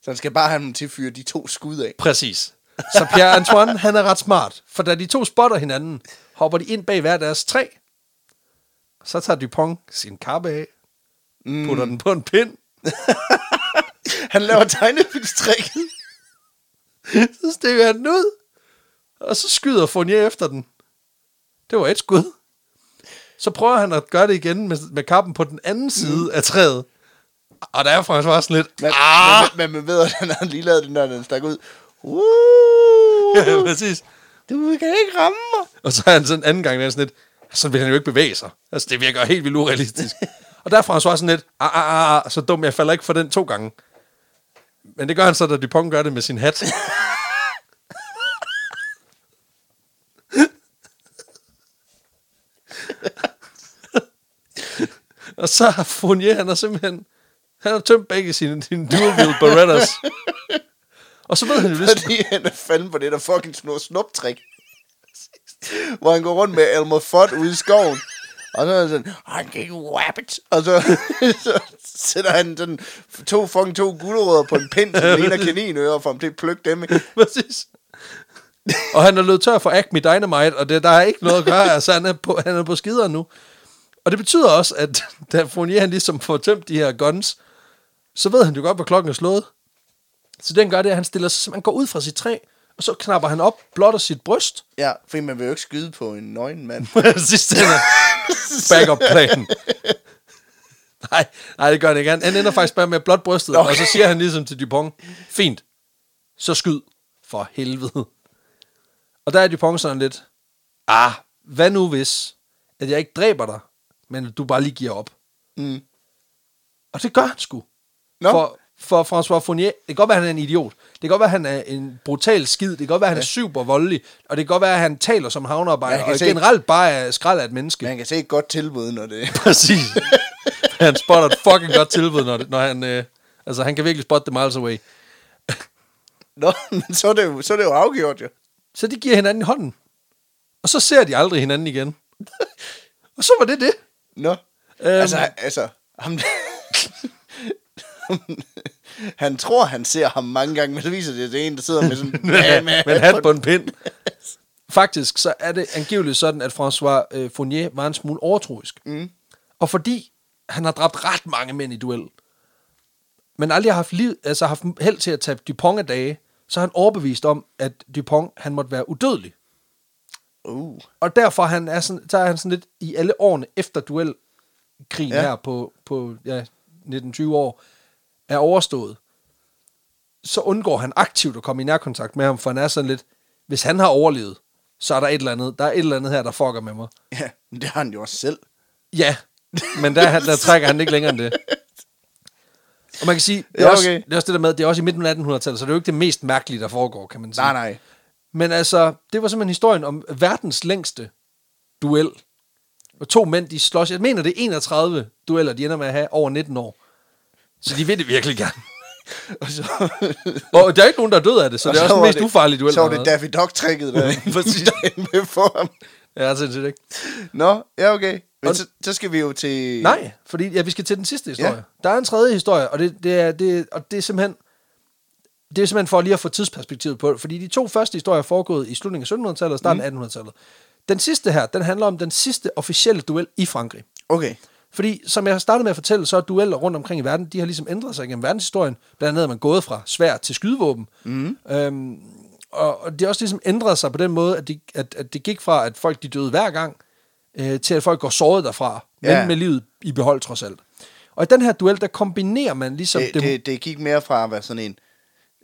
så han skal bare have dem til at fyre de to skud af. Præcis. Så Pierre-Antoine, han er ret smart, for da de to spotter hinanden, hopper de ind bag hver deres træ, så tager Dupont sin kappe af, mm. putter den på en pind. Han laver tegnefilmstrækket. Så stikker han den ud, og så skyder Fournier efter den. Det var et skud. Så prøver han at gøre det igen med, med kappen på den anden side mm. af træet. Og der er faktisk bare sådan lidt... Men man ved, at han har lige lavet den, når den stak ud. Uh, ja, præcis. Du kan ikke ramme mig. Og så er han sådan en anden gang, der er sådan lidt... Så vil han jo ikke bevæge sig. Altså, det virker helt vildt urealistisk. Og der er François sådan lidt... Ah, ah, ah, så dum, jeg falder ikke for den to gange. Men det gør han så, da Dupont gør det med sin hat. Og så har Fournier, han har simpelthen... Han har tømt begge sine, sine dual-wheel Berettas. Og så ved han jo det... Fordi han er fanden på det, der fucking snor snuptrik. Hvor han går rundt med Elmer Fudd ude i skoven. Og så er han sådan, han gik rabbit. Og så, så sætter han sådan to fucking to gulerødder på en pind, som ligner kaninører, for ham til at plukke dem. Præcis. Og han er løbet tør for Acme Dynamite, og det, der er ikke noget at gøre, altså han er på, han er på skider nu. Og det betyder også, at da Fournier han ligesom får tømt de her guns, så ved han jo godt, hvor klokken er slået. Så den gør det, at han stiller sig, man går ud fra sit træ, og så knapper han op, blotter sit bryst. Ja, fordi man vil jo ikke skyde på en nøgen mand. Sidste ender. Backup-planen. Nej, nej, det gør han ikke. Han ender faktisk bare med blot brystet, okay. Og så siger han ligesom til Dupont, fint, så skyd for helvede. Og der er Dupont sådan lidt, ah, hvad nu hvis, at jeg ikke dræber dig, men du bare lige giver op. Mm. Og det gør han sgu. No. For, for François Fournier, det kan godt være, at han er en idiot. Det kan godt være, at han er en brutal skid. Det kan godt være, at han ja. er super voldelig. Og det kan godt være, at han taler som havnearbejder. Ja, og se... generelt bare er skrald af et menneske. Man kan se et godt tilbud, når det er. Præcis. Han spotter et fucking godt tilbud, når, det, når han... Øh, altså, han kan virkelig spotte the miles away. Nå, men så er det jo, så er det jo afgjort, jo. Så de giver hinanden hånden. Og så ser de aldrig hinanden igen. Og så var det det. Nå. No. Um, altså, altså ham, han tror, han ser ham mange gange, men så viser det, at det er en, der sidder med sådan med en hat på en pind. Faktisk, så er det angiveligt sådan, at François øh, Fournier var en smule overtroisk. Mm. Og fordi han har dræbt ret mange mænd i duel, men aldrig har haft, liv, altså, haft held til at tabe Dupont af dage, så er han overbevist om, at Dupont han måtte være udødelig. Uh. Og derfor han er sådan, så er han sådan lidt i alle årene efter duelkrigen ja. her på, på ja, nitten tyve år er overstået, så undgår han aktivt at komme i nærkontakt med ham, for han er sådan lidt, hvis han har overlevet, så er der et eller andet, der er et eller andet her, der fucker med mig. Ja, men det har han jo også selv. Ja, men der, der trækker han ikke længere end det. Og man kan sige, det er, ja, okay. også, det er også det der med, det er også i midten af attenhundredetallet, så det er jo ikke det mest mærkelige, der foregår, kan man sige. Nej, nej. Men altså, det var simpelthen historien om verdens længste duel. Og to mænd, de slås. Jeg mener, det er enogtredive dueller, de ender med at have over nitten år. Så de vil det virkelig gerne. Og, så og der er ikke nogen, der er død af det, så og det er så også den mest det, ufarlige duel. Så var det Daffy Duck-trækket, der er med for ham. Ja, sindssygt ikke. Nå, ja okay. Men så, så skal vi jo til... Nej, fordi ja, vi skal til den sidste historie. Ja. Der er en tredje historie, og det, det, er, det, og det er simpelthen... Det er simpelthen for lige at få tidsperspektivet på det, fordi de to første historier er foregået i slutningen af syttenhundredetallet og starten af mm. attenhundredetallet. Den sidste her, den handler om den sidste officielle duel i Frankrig. Okay. Fordi, som jeg har startet med at fortælle, så er dueller rundt omkring i verden, de har ligesom ændret sig gennem verdenshistorien. Blandt andet er man gået fra sværd til skydevåben. Mm. Øhm, og, og det har også ligesom ændret sig på den måde, at det at, at de gik fra, at folk de døde hver gang, øh, til at folk går såret derfra, yeah. men med livet i behold trods alt. Og i den her duel, der kombinerer man ligesom... Det, det, det, det gik mere fra at være sådan en...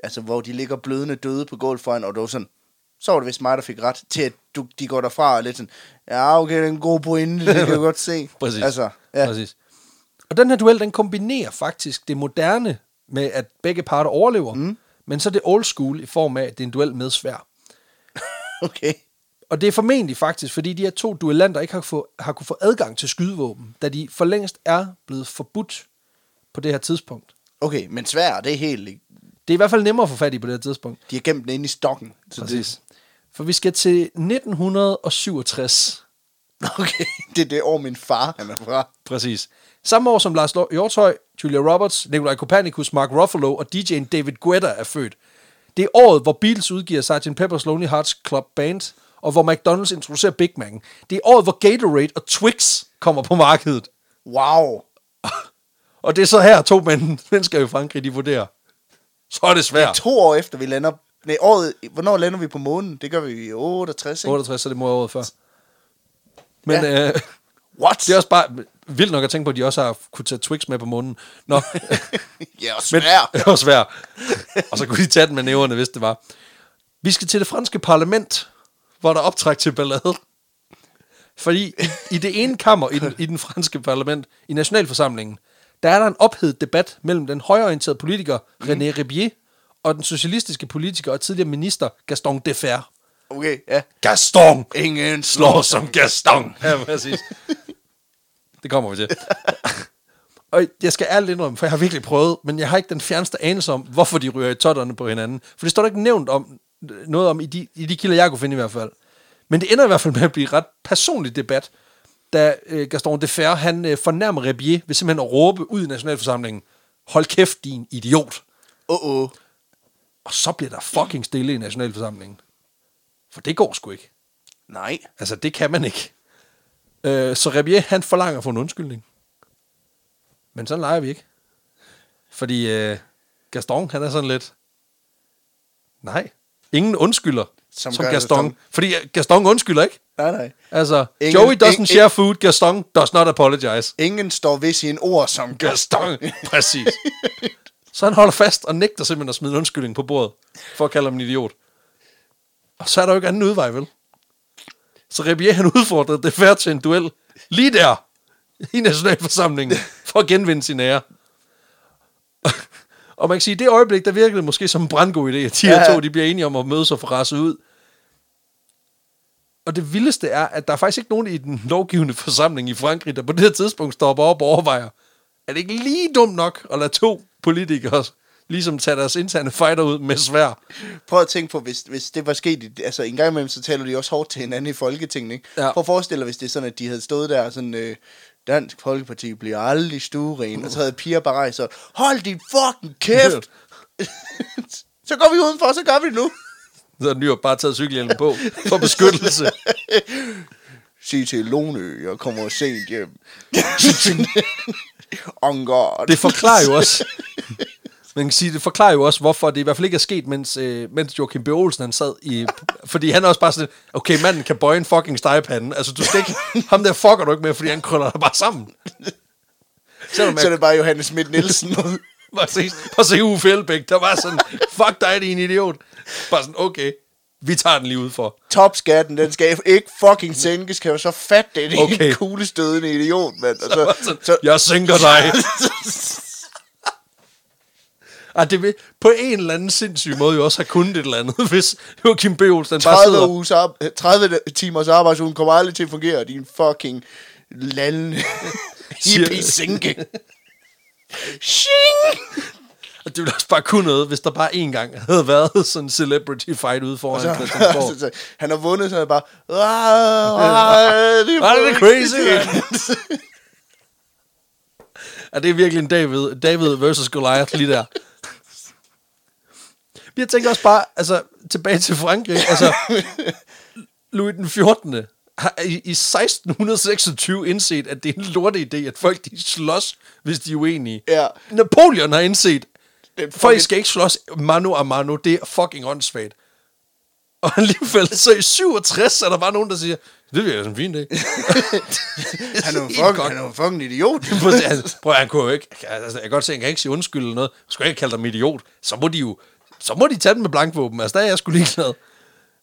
Altså, hvor de ligger blødende døde på gulvet foran, og det var sådan... Så var det vist mig, der fik ret til, at du, de går derfra og lidt sådan... Ja, okay, det er en god pointe, det kan jeg godt se. Præcis. Altså, ja. Præcis. Og den her duel, den kombinerer faktisk det moderne med, at begge parter overlever, mm. men så det old school i form af, at det er en duel med sværd. Okay. Og det er formentlig faktisk, fordi de her to duellanter ikke har, få, har kunne få adgang til skydevåben, da de for længst er blevet forbudt på det her tidspunkt. Okay, men sværd, det er helt... Det er i hvert fald nemmere at få fat i på det her tidspunkt. De har gemt den inde i stokken. Præcis. For vi skal til nitten syvogtres. Okay, det er det år, min far han er fra. Præcis. Samme år som Lars Hjortøj, Julia Roberts, Nikolaj Kopernikus, Mark Ruffalo og D J'en David Guetta er født. Det er året, hvor Beatles udgiver sergeant Pepper's Lonely Hearts Club Band, og hvor McDonald's introducerer Big Mac. Det er året, hvor Gatorade og Twix kommer på markedet. Wow. Og det er så her, to mennesker i Frankrig, de vurderer. Så er det svært. Det er to år efter, vi lander... Nej, året... Hvornår lander vi på månen? Det gør vi i otteogtres, ikke? otteogtres, så det må året før. Men... Ja. Øh, What? Det er også bare... Vildt nok at tænke på, at de også har kunne tage Twix med på månen. Nå. Ja, og svær. Men, og svær. Og så kunne de tage den med næverne, hvis det var. Vi skal til det franske parlament, hvor der er optræk til ballade. Fordi i, i det ene kammer i den, i den franske parlament, i nationalforsamlingen, der er der en ophedet debat mellem den højreorienterede politiker René Ribière og den socialistiske politiker og tidligere minister Gaston Defferre. Okay, ja. Gaston! Ingen slår som Gaston! Ja, præcis. Det kommer vi til. Og jeg skal ærligt indrømme, for jeg har virkelig prøvet, men jeg har ikke den fjerneste anelse om, hvorfor de ryger i totterne på hinanden. For det står der ikke nævnt om, noget om i de, i de kilder, jeg kunne finde i hvert fald. Men det ender i hvert fald med at blive ret personlig debat, da Gaston Defferre, han fornærmer Ribière ved simpelthen at råbe ud i nationalforsamlingen, hold kæft, din idiot. Uh-oh. Og så bliver der fucking stille i nationalforsamlingen. For det går sgu ikke. Nej. Altså, det kan man ikke. Øh, så Ribière, han forlanger at få en undskyldning. Men sådan leger vi ikke. Fordi øh, Gaston, han er sådan lidt... Nej. Ingen undskylder som, som Gaston. Gaston. Fordi Gaston undskylder ikke. Nej, nej. Altså, ingen, Joey doesn't ingen, share food, Gaston does not apologize. Ingen står ved sine ord som Gaston. Præcis. Så han holder fast og nægter simpelthen at smide en undskyldning på bordet, for at kalde ham en idiot. Og så er der jo ikke anden udvej, vel? Så Ribière, han udfordrede det færd til en duel, lige der, i nationalforsamlingen, for at genvinde sin ære. Og man kan sige, at det øjeblik, der virkede måske som en brandgod idé, at de ja. her to, de bliver enige om at mødes og få rasset ud. Og det vildeste er, at der er faktisk ikke nogen i den lovgivende forsamling i Frankrig, der på det tidspunkt stopper op og overvejer, er det ikke lige dumt nok at lade to politikere ligesom tage deres interne fighter ud med svær? Prøv at tænke på, hvis, hvis det var sket, altså en gang imellem, så taler de også hårdt til hinanden i Folketinget, ikke? Ja. Prøv at forestille dig, hvis det er sådan, at de havde stået der sådan... Øh Dansk Folkeparti bliver aldrig stueren. Og så havde Pia bare rejst, hold din fucking kæft. Så går vi udenfor, så gør vi det nu. Så har Nyrup bare taget cykelhjelmen på for beskyttelse. Sig til Lone, jeg kommer sent hjem. On God. Det forklarer jo også, man kan sige, det forklarer jo også, hvorfor det i hvert fald ikke er sket, mens, øh, mens Joachim B. Olsen, han sad i... Fordi han er også bare sådan, okay, manden kan bøje en fucking stegepande. Altså, du skal ikke... Ham der fucker du ikke med, fordi han krøller dig bare sammen. Selvom så er det bare Johannes Schmidt Nielsen. Bare se, bare se Uffe Elbæk, der var sådan, fuck dig, din idiot. Bare sådan, okay, vi tager den lige ud for. Topskatten, den skal ikke fucking sænkes, kan jo så fatte det. Det er okay. En kuglestødende idiot, mand. Og så, så, så, jeg sænker dig. Og det vil på en eller anden sindssyg måde jo også have kunnet et eller andet, hvis Joachim B. Olsen bare sidder... tredive timers arbejdsugen kommer aldrig til at fungere, din fucking lallende hippie-sinke. Shing! det ville også bare kunne noget, hvis der bare en gang havde været sådan en celebrity fight ude foran Christiansborg. Han har vundet, så er bare, det er crazy. Ja, det er virkelig en David, David versus Goliath lige der. Jeg tænker også bare, altså, tilbage til Frankrig, altså, Louis den fjortende har i, i seksten seksogtyve indset, at det er en lorte idé, at folk de slås, hvis de er uenige. Ja. Napoleon har indset, at folk skal ikke slås mano a mano, det er fucking åndssvagt. Og alligevel, så i syvogtres er der bare nogen, der siger, det bliver sådan en fin dag. Han er jo fucking, han er fucking idiot. Altså, prøv at han kunne jo ikke, altså, jeg kan godt se, han kan ikke sige undskyld eller noget. Skal jeg ikke kalde dem idiot? Så må de jo, så må de tage den med blankvåben. Altså, der er jeg sgu ligeglad.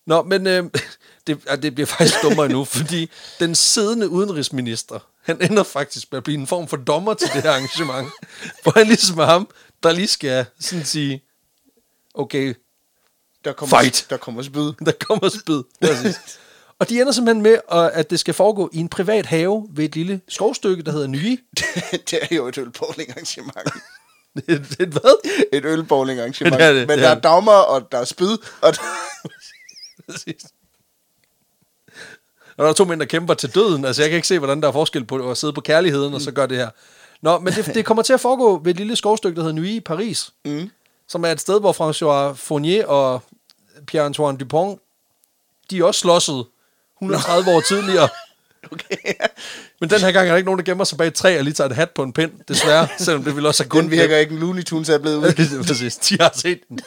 Nå, men øh, det, det bliver faktisk dummere nu, fordi den siddende udenrigsminister, han ender faktisk med at blive en form for dommer til det her arrangement. Hvor han ligesom er ham, der lige skal sådan sige, okay, der kommer, fight. Der kommer spyd. Der kommer spyd, præcis. Og de ender simpelthen med, at det skal foregå i en privat have ved et lille skovstykke, der hedder Nye. Det er jo et ølbowling-arrangement. Et, et hvad? Et ølbowling-arrangement. Det det, men der er dommer, og der er spyd, og der... Præcis. Og der er to mænd, der kæmper til døden. Altså, jeg kan ikke se, hvordan der er forskel på at sidde på kærligheden, mm. og så gør det her. Nå, men det, det kommer til at foregå ved et lille skovstykke, der hedder Nye i Paris. Mm. Som er et sted, hvor François Fournier og Pierre-Antoine Dupont, de er også slåsset et hundrede og tredive år tidligere. Okay. Men den her gang er der ikke nogen, der gemmer sig bag et træ og lige tager et hat på en pind, desværre, selvom det vil også have kun... Den virker ikke, en Looney Tunes er blevet ud. Præcis, de har set den.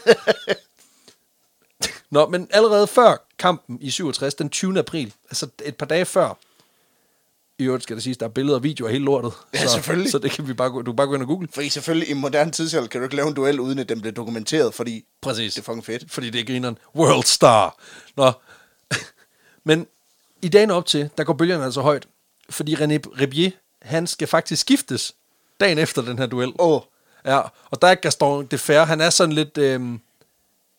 Nå, men allerede før kampen i syvogtres, den tyvende april, altså et par dage før, i øvrigt skal det siges, der er billeder og videoer hele lortet. Ja, så, selvfølgelig. Så det kan vi bare, du kan bare gå ind og google. Fordi selvfølgelig, i moderne tidsalder kan du ikke lave en duel, uden at den bliver dokumenteret, fordi præcis. Det er fucking fedt. Fordi det er grineren. World star. Nå. Men i dagen op til, der går bølgerne altså højt, fordi René Ribière, han skal faktisk skiftes dagen efter den her duel. Åh. Oh. Ja, og der er Gaston Defferre, han er sådan lidt, øhm,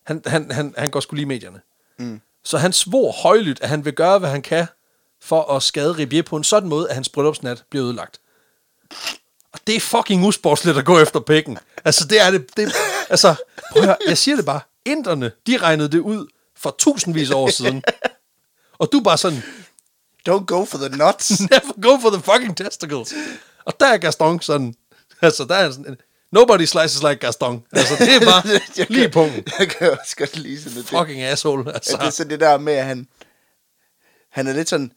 han, han, han, han går sgu lige i medierne. Mm. Så han svor højlydt, at han vil gøre, hvad han kan, for at skade Ribière på en sådan måde, at hans bryllupsnat bliver ødelagt. Og det er fucking usportsligt at gå efter pækken. Altså, det er det... det altså, prøv at høre, jeg siger det bare. Inderne, de regnede det ud for tusindvis af år siden. Og du bare sådan... Don't go for the nuts. Never go for the fucking testicles. Og der er Gaston sådan... Altså, der er sådan... Nobody slices like Gaston. Altså, det er bare lige på. Jeg kan også godt lide sådan noget. Fucking asshole, altså. Ja, det er så det der med, at han... Han er lidt sådan...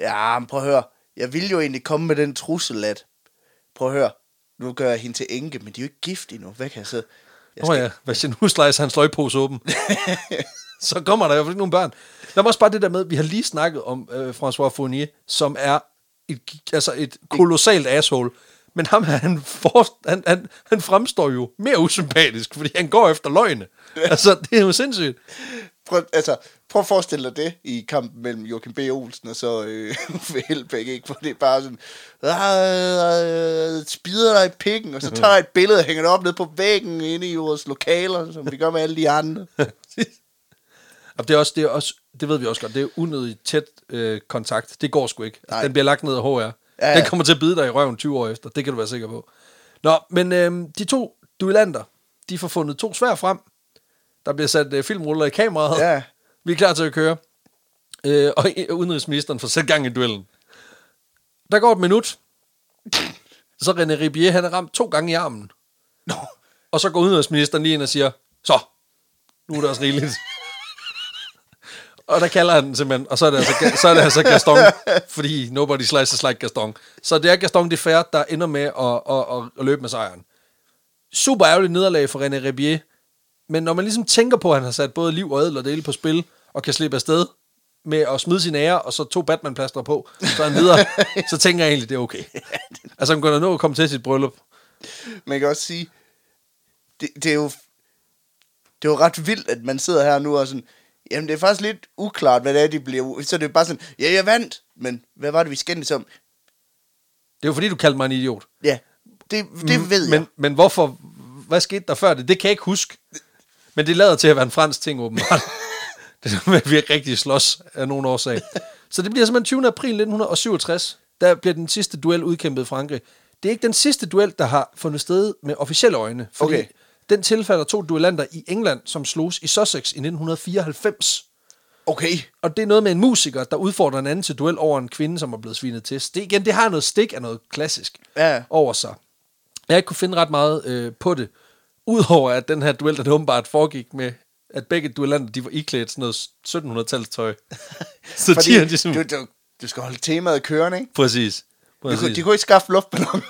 Ja, prøv at høre. Jeg ville jo egentlig komme med den trussel, at... Prøv at høre. Nu gør jeg hende til enke, men de er jo ikke gift endnu. Hvad kan jeg sidde? Åh oh, ja, hvis jeg nu slicer hans løgpose åben. Så kommer der jo ikke nogen børn. Der var også bare det der med, vi har lige snakket om øh, François Fournier, som er et, altså et kolossalt asshole. Men ham han, for, han, han, han fremstår jo mere usympatisk, fordi han går efter løgne. Altså, det er jo sindssygt. Prøv, altså, prøv at forestille dig det i kampen mellem Joachim B. Olsen og så øh, Helbæk, ikke? Hvor det er bare sådan, øh, øh, spider dig i pikken, og så tager jeg et billede og hænger det op ned på væggen inde i vores lokaler, som vi gør med alle de andre. Det, er også, det, er også, det ved vi også godt, det er unødigt tæt øh, kontakt. Det går sgu ikke. Nej. Den bliver lagt ned af H R. Ja, ja. Den kommer til at bide dig i røven tyve år efter, det kan du være sikker på. Nå, men øh, de to duellanter, de får fundet to sværd frem. Der bliver sat øh, filmruller i kameraet. Ja. Vi er klar til at køre. Øh, og udenrigsministeren får sat gang i duellen. Der går et minut. Så René Ribière, han er ramt to gange i armen. Nå. Og så går udenrigsministeren lige ind og siger, så, nu er det også rigeligt. Og der kalder han simpelthen, og så er det altså, så er det altså Gaston, fordi nobody slices like Gaston. Så det er Gaston Defferre, der ender med at, at, at, at løbe med sejren. Super ærgerligt nederlag for René Ribière. Men når man ligesom tænker på, at han har sat både liv og adel og dele på spil, og kan slippe afsted med at smide sin ære, og så to Batman-plaster på, så han videre, så tænker jeg egentlig, det er okay. Altså, han kunne nå at komme til sit bryllup. Man kan også sige, det, det er jo det er jo ret vildt, at man sidder her nu og sådan, jamen, det er faktisk lidt uklart, hvad det er, de bliver. Så det er bare sådan, ja, jeg vandt, men hvad var det, vi skændtes om? Det er jo fordi, du kaldte mig en idiot. Ja, det, det ved jeg. Men, men hvorfor, hvad skete der før det? Det kan jeg ikke huske. Men det lader til at være en fransk ting, åbenbart. Det er med, at vi ikke rigtig slås af nogen årsag. Så det bliver simpelthen tyvende april nitten syvogtres, der bliver den sidste duel udkæmpet i Frankrig. Det er ikke den sidste duel, der har fundet sted med officielle øjne. Fordi okay. Den tilfalder to duellanter i England, som slogs i Sussex i nitten fireoghalvfems. Okay. Og det er noget med en musiker, der udfordrer en anden til duel over en kvinde, som er blevet svinet til. Det, igen, det har noget stik af noget klassisk ja. over sig. Jeg har ikke kunne finde ret meget øh, på det. Udover at den her duel, der åbenbart foregik med, at begge duellanter, de var iklædt sådan noget sytten hundrede-tals tøj. Så fordi de, de som... du, du, du skal holde temaet kørende, ikke? Præcis. Præcis. Du, de kunne ikke skaffe luftballonen.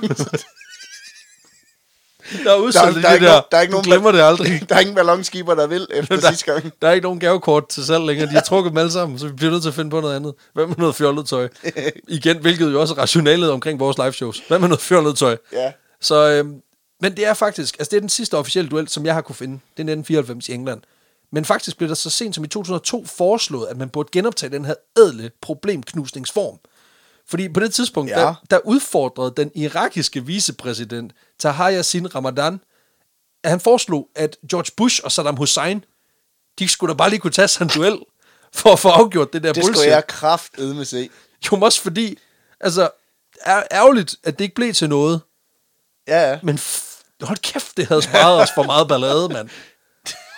Der er udsolgt der, der, der, der, der er ikke nogen, glemmer det aldrig. Der er ingen ballonskiber, der vil efter der, sidste gang. Der er ikke nogen gavekort til selv længere. De har trukket dem alle sammen, så vi bliver nødt til at finde på noget andet. Hvad med noget fjollet tøj? Igen, hvilket jo også er rationalet omkring vores liveshows. Hvad med noget fjollet tøj? Ja. Så, øh, men det er faktisk, altså det er den sidste officielle duel, som jeg har kunne finde. Det er nitten fireoghalvfems i England. Men faktisk blev der så sent som i to tusind og to foreslået, at man burde genoptage den her ædle problemknusningsform. Fordi på det tidspunkt, ja. der, der udfordrede den irakiske vicepræsident Tahir Yassin Ramadan, at han foreslog, at George Bush og Saddam Hussein, de skulle da bare lige kunne tage sig en duel, for at få afgjort det der bullshit. Det skulle jeg kraftedme se. Jo, også fordi, altså, er ærgerligt, at det ikke blev til noget. Ja, ja. Men f- hold kæft, det havde sparet os for meget ballade, mand.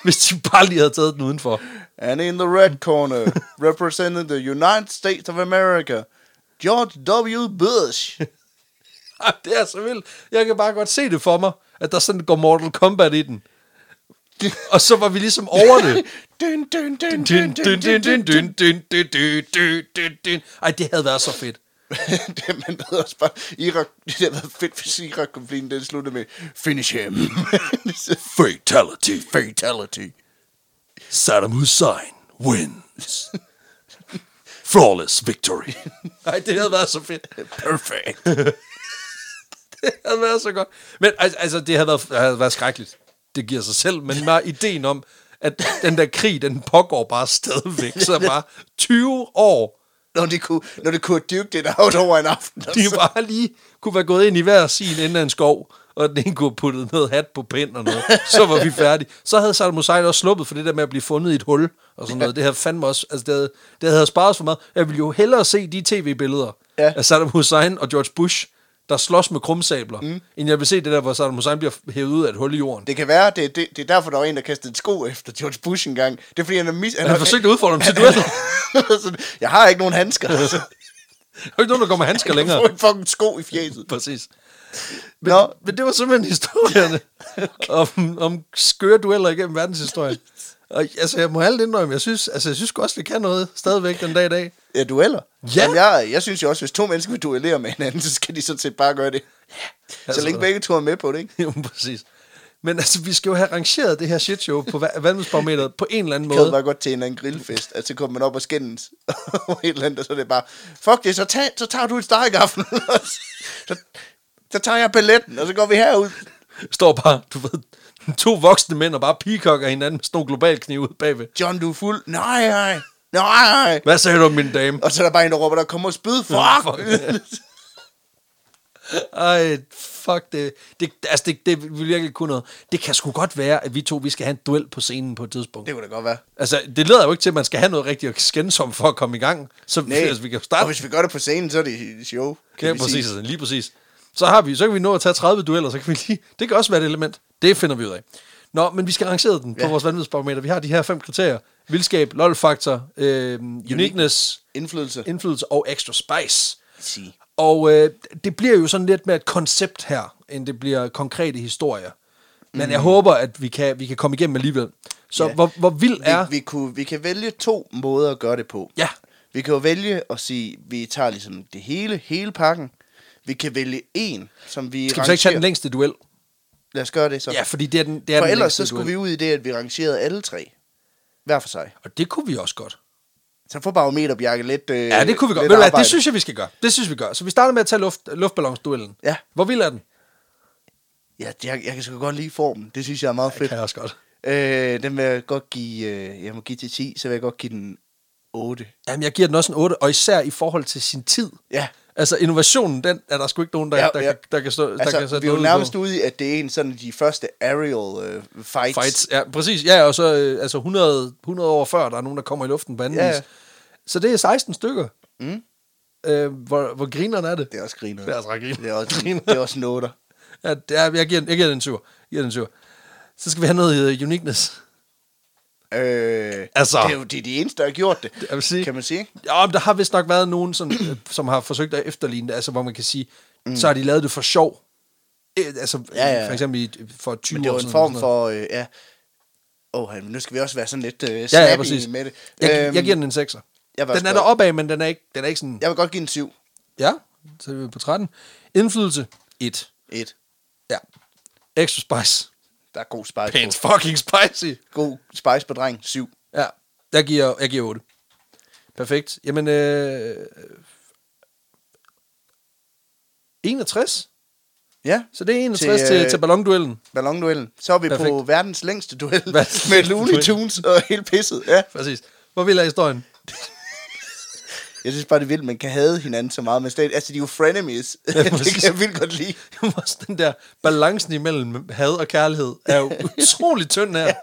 Hvis de bare lige havde taget den udenfor. And in the red corner, representing the United States of America, George W. Bush. Ej, det er så vildt. Jeg kan bare godt se det for mig, at der sådan går Mortal Kombat i den. Og så var vi ligesom over det. Ej, det havde været så fedt. Det, man ved også bare, Irak, det havde været fedt, hvis Irak-konflikten, den sluttede med, finish him. Fatality, fatality. Saddam Hussein wins. Flawless victory. Nej, det havde været så fedt. Perfect. Det havde været så godt. Men altså, det havde været, havde været skrækkeligt. Det giver sig selv. Men bare ideen om, at den der krig, den pågår bare stadigvæk. Så bare tyve år. Når det kunne, når det kunne dykke det out over en aften. De bare lige kunne være gået ind i hver sin ende af en skov, og den ene kunne have puttet noget hat på pind og noget. Så var vi færdige. Så havde Saddam Hussein også sluppet for det der med at blive fundet i et hul og sådan noget. Det havde fandme også, altså det havde, det havde sparet for meget. Jeg ville jo hellere se de tv-billeder ja. af Saddam Hussein og George Bush, der slås med krumsabler, mm. end jeg vil se det der, hvor Saddam Hussein bliver hævet ud af et hul i jorden. Det kan være, det, det, det er derfor, der var en, der kastede en sko efter George Bush engang. Det er fordi, han har mis... Han, han har forsøgt at udfordre dem til duel. Jeg har ikke nogen handsker. Altså. Jeg har ikke nogen, der går med handsker længere. Jeg kan få en fucking sko i fjeset. Præcis. Men, men det var simpelthen historierne okay. om, om skøre dueller igennem verdenshistorien. Og altså, jeg må aldrig indrømme, jeg synes, altså, jeg synes også, vi kan noget stadigvæk den dag i dag. Ja, dueller. Ja. Jamen, jeg, jeg synes jo også, hvis to mennesker vil duellere med hinanden, så skal de sådan set bare gøre det. Ja. Altså, så længe begge to er med på det, ikke? Jo, præcis. Men altså, vi skal jo have rangeret det her shitshow på vandmødsbarometeret på en eller anden måde. Det kan bare godt til en eller anden grillfest, altså kommer man op og skændes og et eller andet, og så er det bare, fuck det, så, tag, så tager du et stegaften, så, så tager jeg balletten, og så går vi herud. Står bare, du ved, to voksne mænd og bare peacocker hinanden med sådan nogle globale knive ud bagved. John, du er fuld. Nej, nej. Nej. Hvad sagde du om min dame? Og så er der bare en, der råber, der kommer og spyd. Fuck. Ja, fuck. Ej, fuck det. det altså, det, det vil virkelig kunne noget. Det kan sgu godt være, at vi to, vi skal have en duel på scenen på et tidspunkt. Det kunne da godt være. Altså, det leder jo ikke til, at man skal have noget rigtigt at skændes om for at komme i gang. Så nej. Altså, vi kan starte. Og hvis vi gør det på scenen, så er det show. Ja, præcis. Altså, lige præcis. Så, har vi, så kan vi nå at tage tredive dueller, så kan vi lige... Det kan også være et element. Det finder vi ud af. Nå, men vi skal rangere den på ja. vores vanvidsbarometer. Vi har de her fem kriterier. Vildskab, lol-faktor, øh, uniqueness, indflydelse. indflydelse og extra spice. Si. Og øh, det bliver jo sådan lidt mere et koncept her, end det bliver konkrete historier. Men mm. jeg håber, at vi kan, vi kan komme igennem alligevel. Så ja. hvor, hvor vild er... Vi, vi, kunne, vi kan vælge to måder at gøre det på. Ja. Vi kan jo vælge at sige, at vi tager ligesom det hele, hele pakken. Vi kan vælge en, som vi... Skal vi så ikke tage den længste duel? Lad os gøre det så. Ja, fordi det er den, det er for den ellers så skulle duel. Vi ud i det, at vi rangerede alle tre. Hver for sig. Og det kunne vi også godt. Så får barometerbjerget lidt øh, ja, det kunne vi godt. Men, det synes jeg, vi skal gøre. Det synes vi gør. Så vi starter med at tage luft, luftballonsduellen. Ja. Hvor vild er den? Ja, jeg, jeg kan sgu godt lide formen. Det synes jeg er meget fedt. Det kan jeg også godt. Øh, den vil jeg godt give... Øh, jeg må give til ti, så vil jeg godt give den otte. Jamen, jeg giver den også en otte, og især i forhold til sin tid. Ja. Altså, innovationen, den er der sgu ikke nogen, der, ja, der, ja. Kan, der kan stå... Altså, der kan vi er jo nærmest ude i, at det er en sådan de første aerial øh, fights. Fights, ja, præcis. Ja, og så øh, altså hundrede, hundrede år før, der er nogen, der kommer i luften på anden ja. vis. Så det er seksten stykker. Mm. Øh, hvor, hvor grineren er det? Det er også grineren. Det er også ret grineren. Det er også, det er også noter. Ja, det er, jeg giver den en syv. så skal vi have noget uniqueness. Øh, altså, det er jo de, de eneste, der har gjort det, det sige, kan man sige. Ja, men der har vist nok været nogen, som, som har forsøgt at efterligne det, altså hvor man kan sige, mm. så har de lavet det for sjov. Altså, ja, ja. For eksempel for tyve år. Men det var en form for, øh, ja, åh, oh, nu skal vi også være sådan lidt øh, snappy ja, ja, med det. Jeg, øhm, jeg giver den en sekser. Den er der opad, men den er, ikke, den er ikke sådan... Jeg vil godt give den syv. Ja, så er vi på tretten. Indflydelse, et. et. Ja. Extra spice. Der er god spice. Pants fucking spicy. God spice på dreng, syv. Ja, jeg giver, jeg giver otte. Perfekt. Jamen, øh, enogtres? Ja. Så det er enogtres til, til, til ballonduellen. Ballonduellen. Så er vi perfekt. På verdens længste duel med Looney Tunes og helt pisset. Ja, præcis. Hvor vild er historien? Jeg synes bare, det er vildt, man kan have hinanden så meget. Men stadig, altså, de er jo frenemies. Ja, det kan jeg vildt godt lide. Den der balancen imellem had og kærlighed er jo utrolig tynd her. Ja.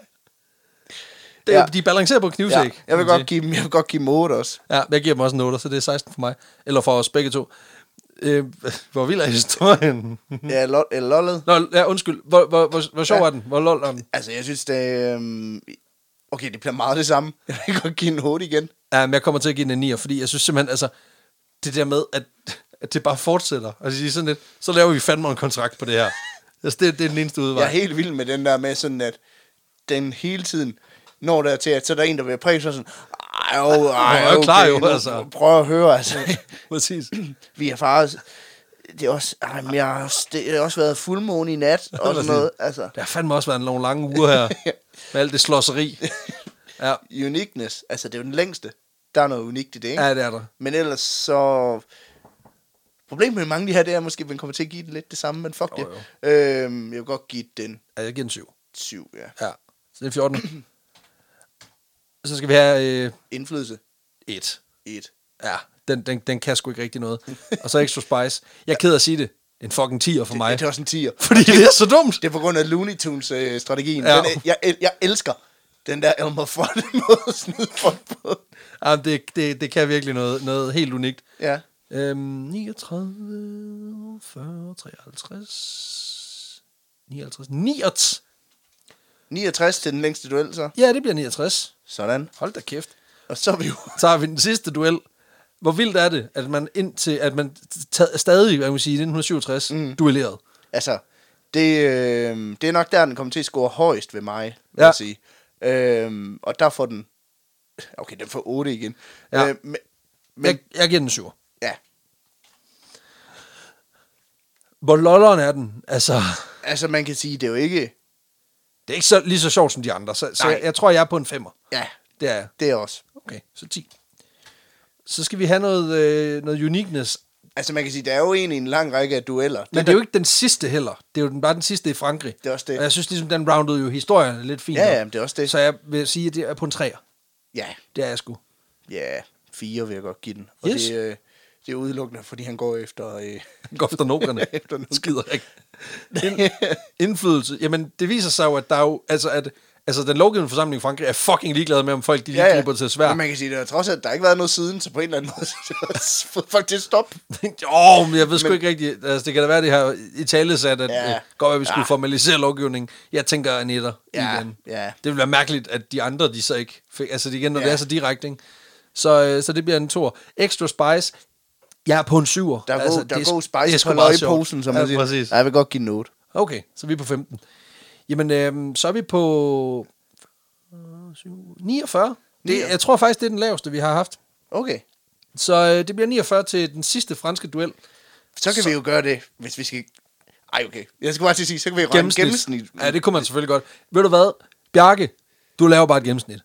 Det er, ja. De er balanceret på knivsæk. Ja. Jeg vil godt give dem, jeg vil godt give dem otte også. Ja, jeg giver dem også en otte, så det er seksten for mig. Eller for os begge to. Øh, hvor vild er historien? Ja, lol, eller lollet. Nå, ja, undskyld. Hvor, hvor, hvor, hvor sjov ja. Er den? Hvor lol er den? Altså, jeg synes, det er... Øh... Okay, det bliver meget det samme. Jeg vil godt give en otte igen. Ja, men jeg kommer til at give en nier, fordi jeg synes simpelthen, altså, det der med, at, at det bare fortsætter. Altså, de sådan lidt, så laver vi fandme en kontrakt på det her. Altså, det, det er den eneste udvej. Jeg er helt vild med den der med sådan, at den hele tiden når der til, at så er der en, der vil præge sig sådan, ej, jo, ej, okay, klar, jo, altså. Prøv at høre, altså. Præcis. Vi har faktisk... Det er også, ej, men jeg har også, det har også været fuldmåne i nat og sådan noget. Altså. Det har fandme også været nogle lange uger her. Ja. Med alt det slåsseri. Ja. Uniqueness, altså det er jo den længste. Der er noget unikt i det, ikke? Ja, det er der. Men ellers så... Problemet med mange af de her, det er måske, at man kommer til at give den lidt det samme, men fuck jo, det. Jo. Øhm, jeg vil godt give den... Ja, jeg giver den syv. syv, ja. Ja, så det er fjorten. Så skal vi have... Øh... Indflydelse. et. et. Ja. Den, den, den kan sgu ikke rigtig noget. Og så Extra Spice. Jeg er ked af at sige det. En fucking tier for mig. Det, det er også en tier. Fordi det er så dumt. Det er på grund af Looney Tunes-strategien. Øh, ja. jeg, jeg, jeg elsker den der Elmer Fudd-måde at snyde folk på. Jamen, det, det, det kan virkelig noget, noget helt unikt. Ja. Øhm, niogtredive, fyrre, treoghalvtreds, nioghalvtreds, niogtres. niogtres til den længste duel, så? Ja, det bliver niogtres. Sådan. Hold da kæft. Og så har vi jo... Så har vi den sidste duel. Hvor vildt er det, at man indtil at man t- stadig, jeg må sige, i nitten syvogtres mm. duelleret. Altså, det, øh, det er nok der, den kommer til at score højst ved mig, vil ja. Jeg sige. Øh, og der får den, okay, den får otte igen. Ja. Øh, men, men, jeg, jeg giver den syv. Ja. Hvor lolleren er den? Altså, altså man kan sige, det er jo ikke... Det er ikke så, lige så sjovt som de andre, så, så jeg, jeg tror, jeg er på en femmer. Ja, det er det er også. Okay, så ti. Så skal vi have noget, øh, noget uniqueness. Altså man kan sige, der er jo egentlig en lang række af dueller. Men det er jo ikke den sidste heller. Det er jo den, bare den sidste i Frankrig. Det er også det. Og jeg synes ligesom, den roundede jo historien lidt fint. Ja, ja, det er også det. Så jeg vil sige, at det er på en treer. Ja. Det er jeg sgu. Ja, fire vil jeg godt give den. Og yes. det, øh, det er udelukkende, fordi han går efter... Øh... Han går efter nokerne. efter nokerne. Skider ikke. Ind, indflydelse. Jamen, det viser sig jo, at der er jo... Altså, at, Altså, den lovgivende forsamling i Frankrig er fucking ligeglad med, om folk de lige ja, ja. Griber til svært. Men man kan sige, det er trods alt, der har ikke været noget siden, så på en eller anden måde, så fået folk til at stoppe. Åh, oh, men jeg ved sgu men... ikke rigtigt. Altså, det kan da være, det her i tale sat, at ja. øh, godt at vi skulle ja. formalisere lovgivningen. Jeg tænker, at netter ja. igen. Ja. Det ville være mærkeligt, at de andre, de så ikke fik... Altså, igen, når ja. det er så direkte, ikke? Så, øh, så det bliver en tor. Extra Spice. Jeg er på en syver. Der er altså, god, der er god spice på løgposen, som ja, man siger. Præcis. Jeg vil godt give note. Okay, så vi er på femten. Jamen, øh, så er vi på niogfyrre. Det, jeg tror faktisk, det er den laveste, vi har haft. Okay. Så øh, det bliver niogfyrre til den sidste franske duel. Så kan så... vi jo gøre det, hvis vi skal... Ej, okay. Jeg skal bare til at sige, så kan vi jo regne gennemsnit. Ja, det kunne man selvfølgelig godt. Ved du hvad? Bjarke, du laver bare et gennemsnit.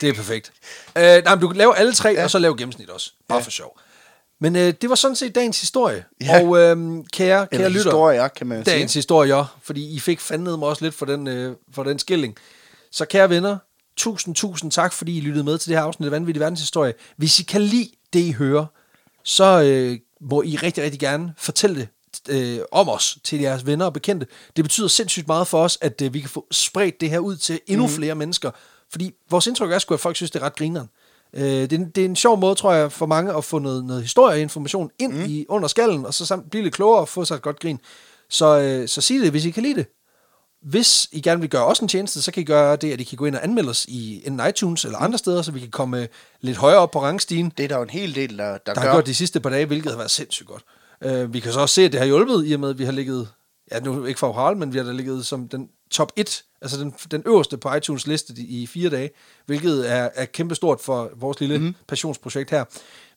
Det er perfekt. Øh, nej, men du kan lave alle tre, ja. Og så lave gennemsnit også. Bare ja. For sjov. Men øh, det var sådan set dagens historie, ja. Og øh, kære, kære lytter, historier, kan man dagens sige. Historie, ja, fordi I fik fandme mig også lidt for den, øh, for den skilling. Så kære venner, tusind, tusind tak, fordi I lyttede med til det her afsnit af Vanvittig Verdens Historie. Hvis I kan lide det, I hører, så øh, må I rigtig, rigtig gerne fortælle det øh, om os til jeres venner og bekendte. Det betyder sindssygt meget for os, at øh, vi kan få spredt det her ud til endnu mm. flere mennesker, fordi vores indtryk er sgu, at folk synes, det er ret grineren. Øh, det, er en, det er en sjov måde, tror jeg, for mange at få noget, noget historie og information ind mm. i under skallen, og så samt blive lidt klogere og få sig et godt grin. Så, øh, så sig det, hvis I kan lide det. Hvis I gerne vil gøre os en tjeneste, så kan I gøre det, at I kan gå ind og anmelde os i enten iTunes eller andre steder, så vi kan komme lidt højere op på rangstigen. Det er der jo en hel del, der, der, der gør. har gjort de sidste par dage, hvilket har været sindssygt godt. Uh, vi kan så også se, at det har hjulpet, i og med, at vi har ligget, ja, nu ikke for Harald, men vi har da ligget som den top et, altså den, den øverste på iTunes liste i fire dage, hvilket er, er kæmpestort for vores lille mm. passionsprojekt her.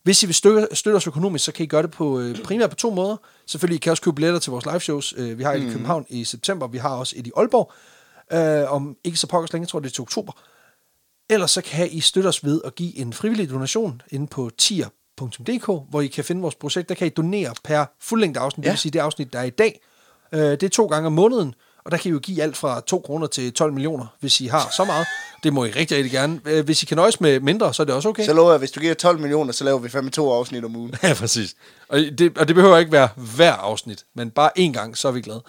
Hvis I vil støtte, støtte os økonomisk, så kan I gøre det på, øh, primært på to måder. Selvfølgelig, I kan også købe billetter til vores liveshows. Øh, vi har et mm. i København i september, vi har også et i Aalborg, øh, om ikke så pokkers længe, jeg tror det er til oktober. Ellers så kan I støtte os ved at give en frivillig donation inde på tier punktum d k, hvor I kan finde vores projekt. Der kan I donere per fuldlængde afsnit, ja. Det vil sige det afsnit, der er i dag. Øh, det er to gange om måneden, og der kan I jo give alt fra to kroner til tolv millioner, hvis I har så meget. Det må I rigtig, rigtig gerne. Hvis I kan nøjes med mindre, så er det også okay. Så lover jeg, hvis du giver tolv millioner, så laver vi fandme to afsnit om ugen. Ja, præcis. Og det, og det behøver ikke være hver afsnit, men bare én gang, så er vi glade.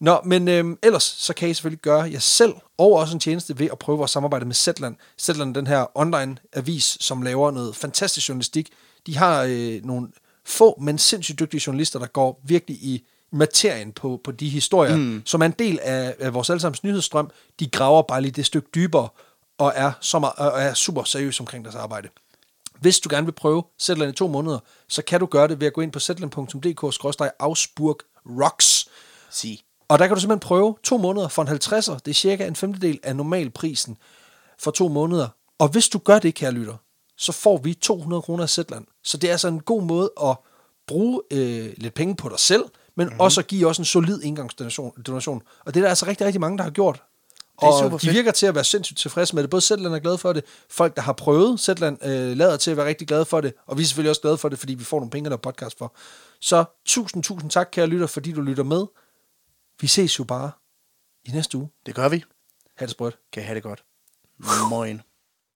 Nå, men øhm, ellers, så kan I selvfølgelig gøre jer selv, og også en tjeneste, ved at prøve at samarbejde med Zetland. Zetland er den her online-avis, som laver noget fantastisk journalistik. De har øh, nogle få, men sindssygt dygtige journalister, der går virkelig i materien på, på de historier, mm. som er en del af, af vores allesammens nyhedsstrøm. De graver bare lige det stykke dybere, og er, sommer, og er super seriøs omkring deres arbejde. Hvis du gerne vil prøve Zetland i to måneder, så kan du gøre det ved at gå ind på zetland punktum d k bindestreg ausburg rocks. Sige. Og der kan du simpelthen prøve to måneder for en halvtredser. Det er cirka en femtedel af normalprisen for to måneder. Og hvis du gør det, kære lytter, så får vi to hundrede kroner af Zetland. Så det er altså en god måde at bruge øh, lidt penge på dig selv, men mm-hmm. også at give også en solid indgangsdonation. Og det er der altså rigtig, rigtig mange, der har gjort. Og de virker til at være sindssygt tilfredse med det. Både Zetland er glade for det. Folk, der har prøvet Zetland, øh, lader til at være rigtig glade for det. Og vi er selvfølgelig også glade for det, fordi vi får nogle penge, der er podcast for. Så tusind, tusind tak, kære lytter, fordi du lytter med. Vi ses jo bare i næste uge. Det gør vi. Ha' det sprødt. Kan I have det godt. Moin.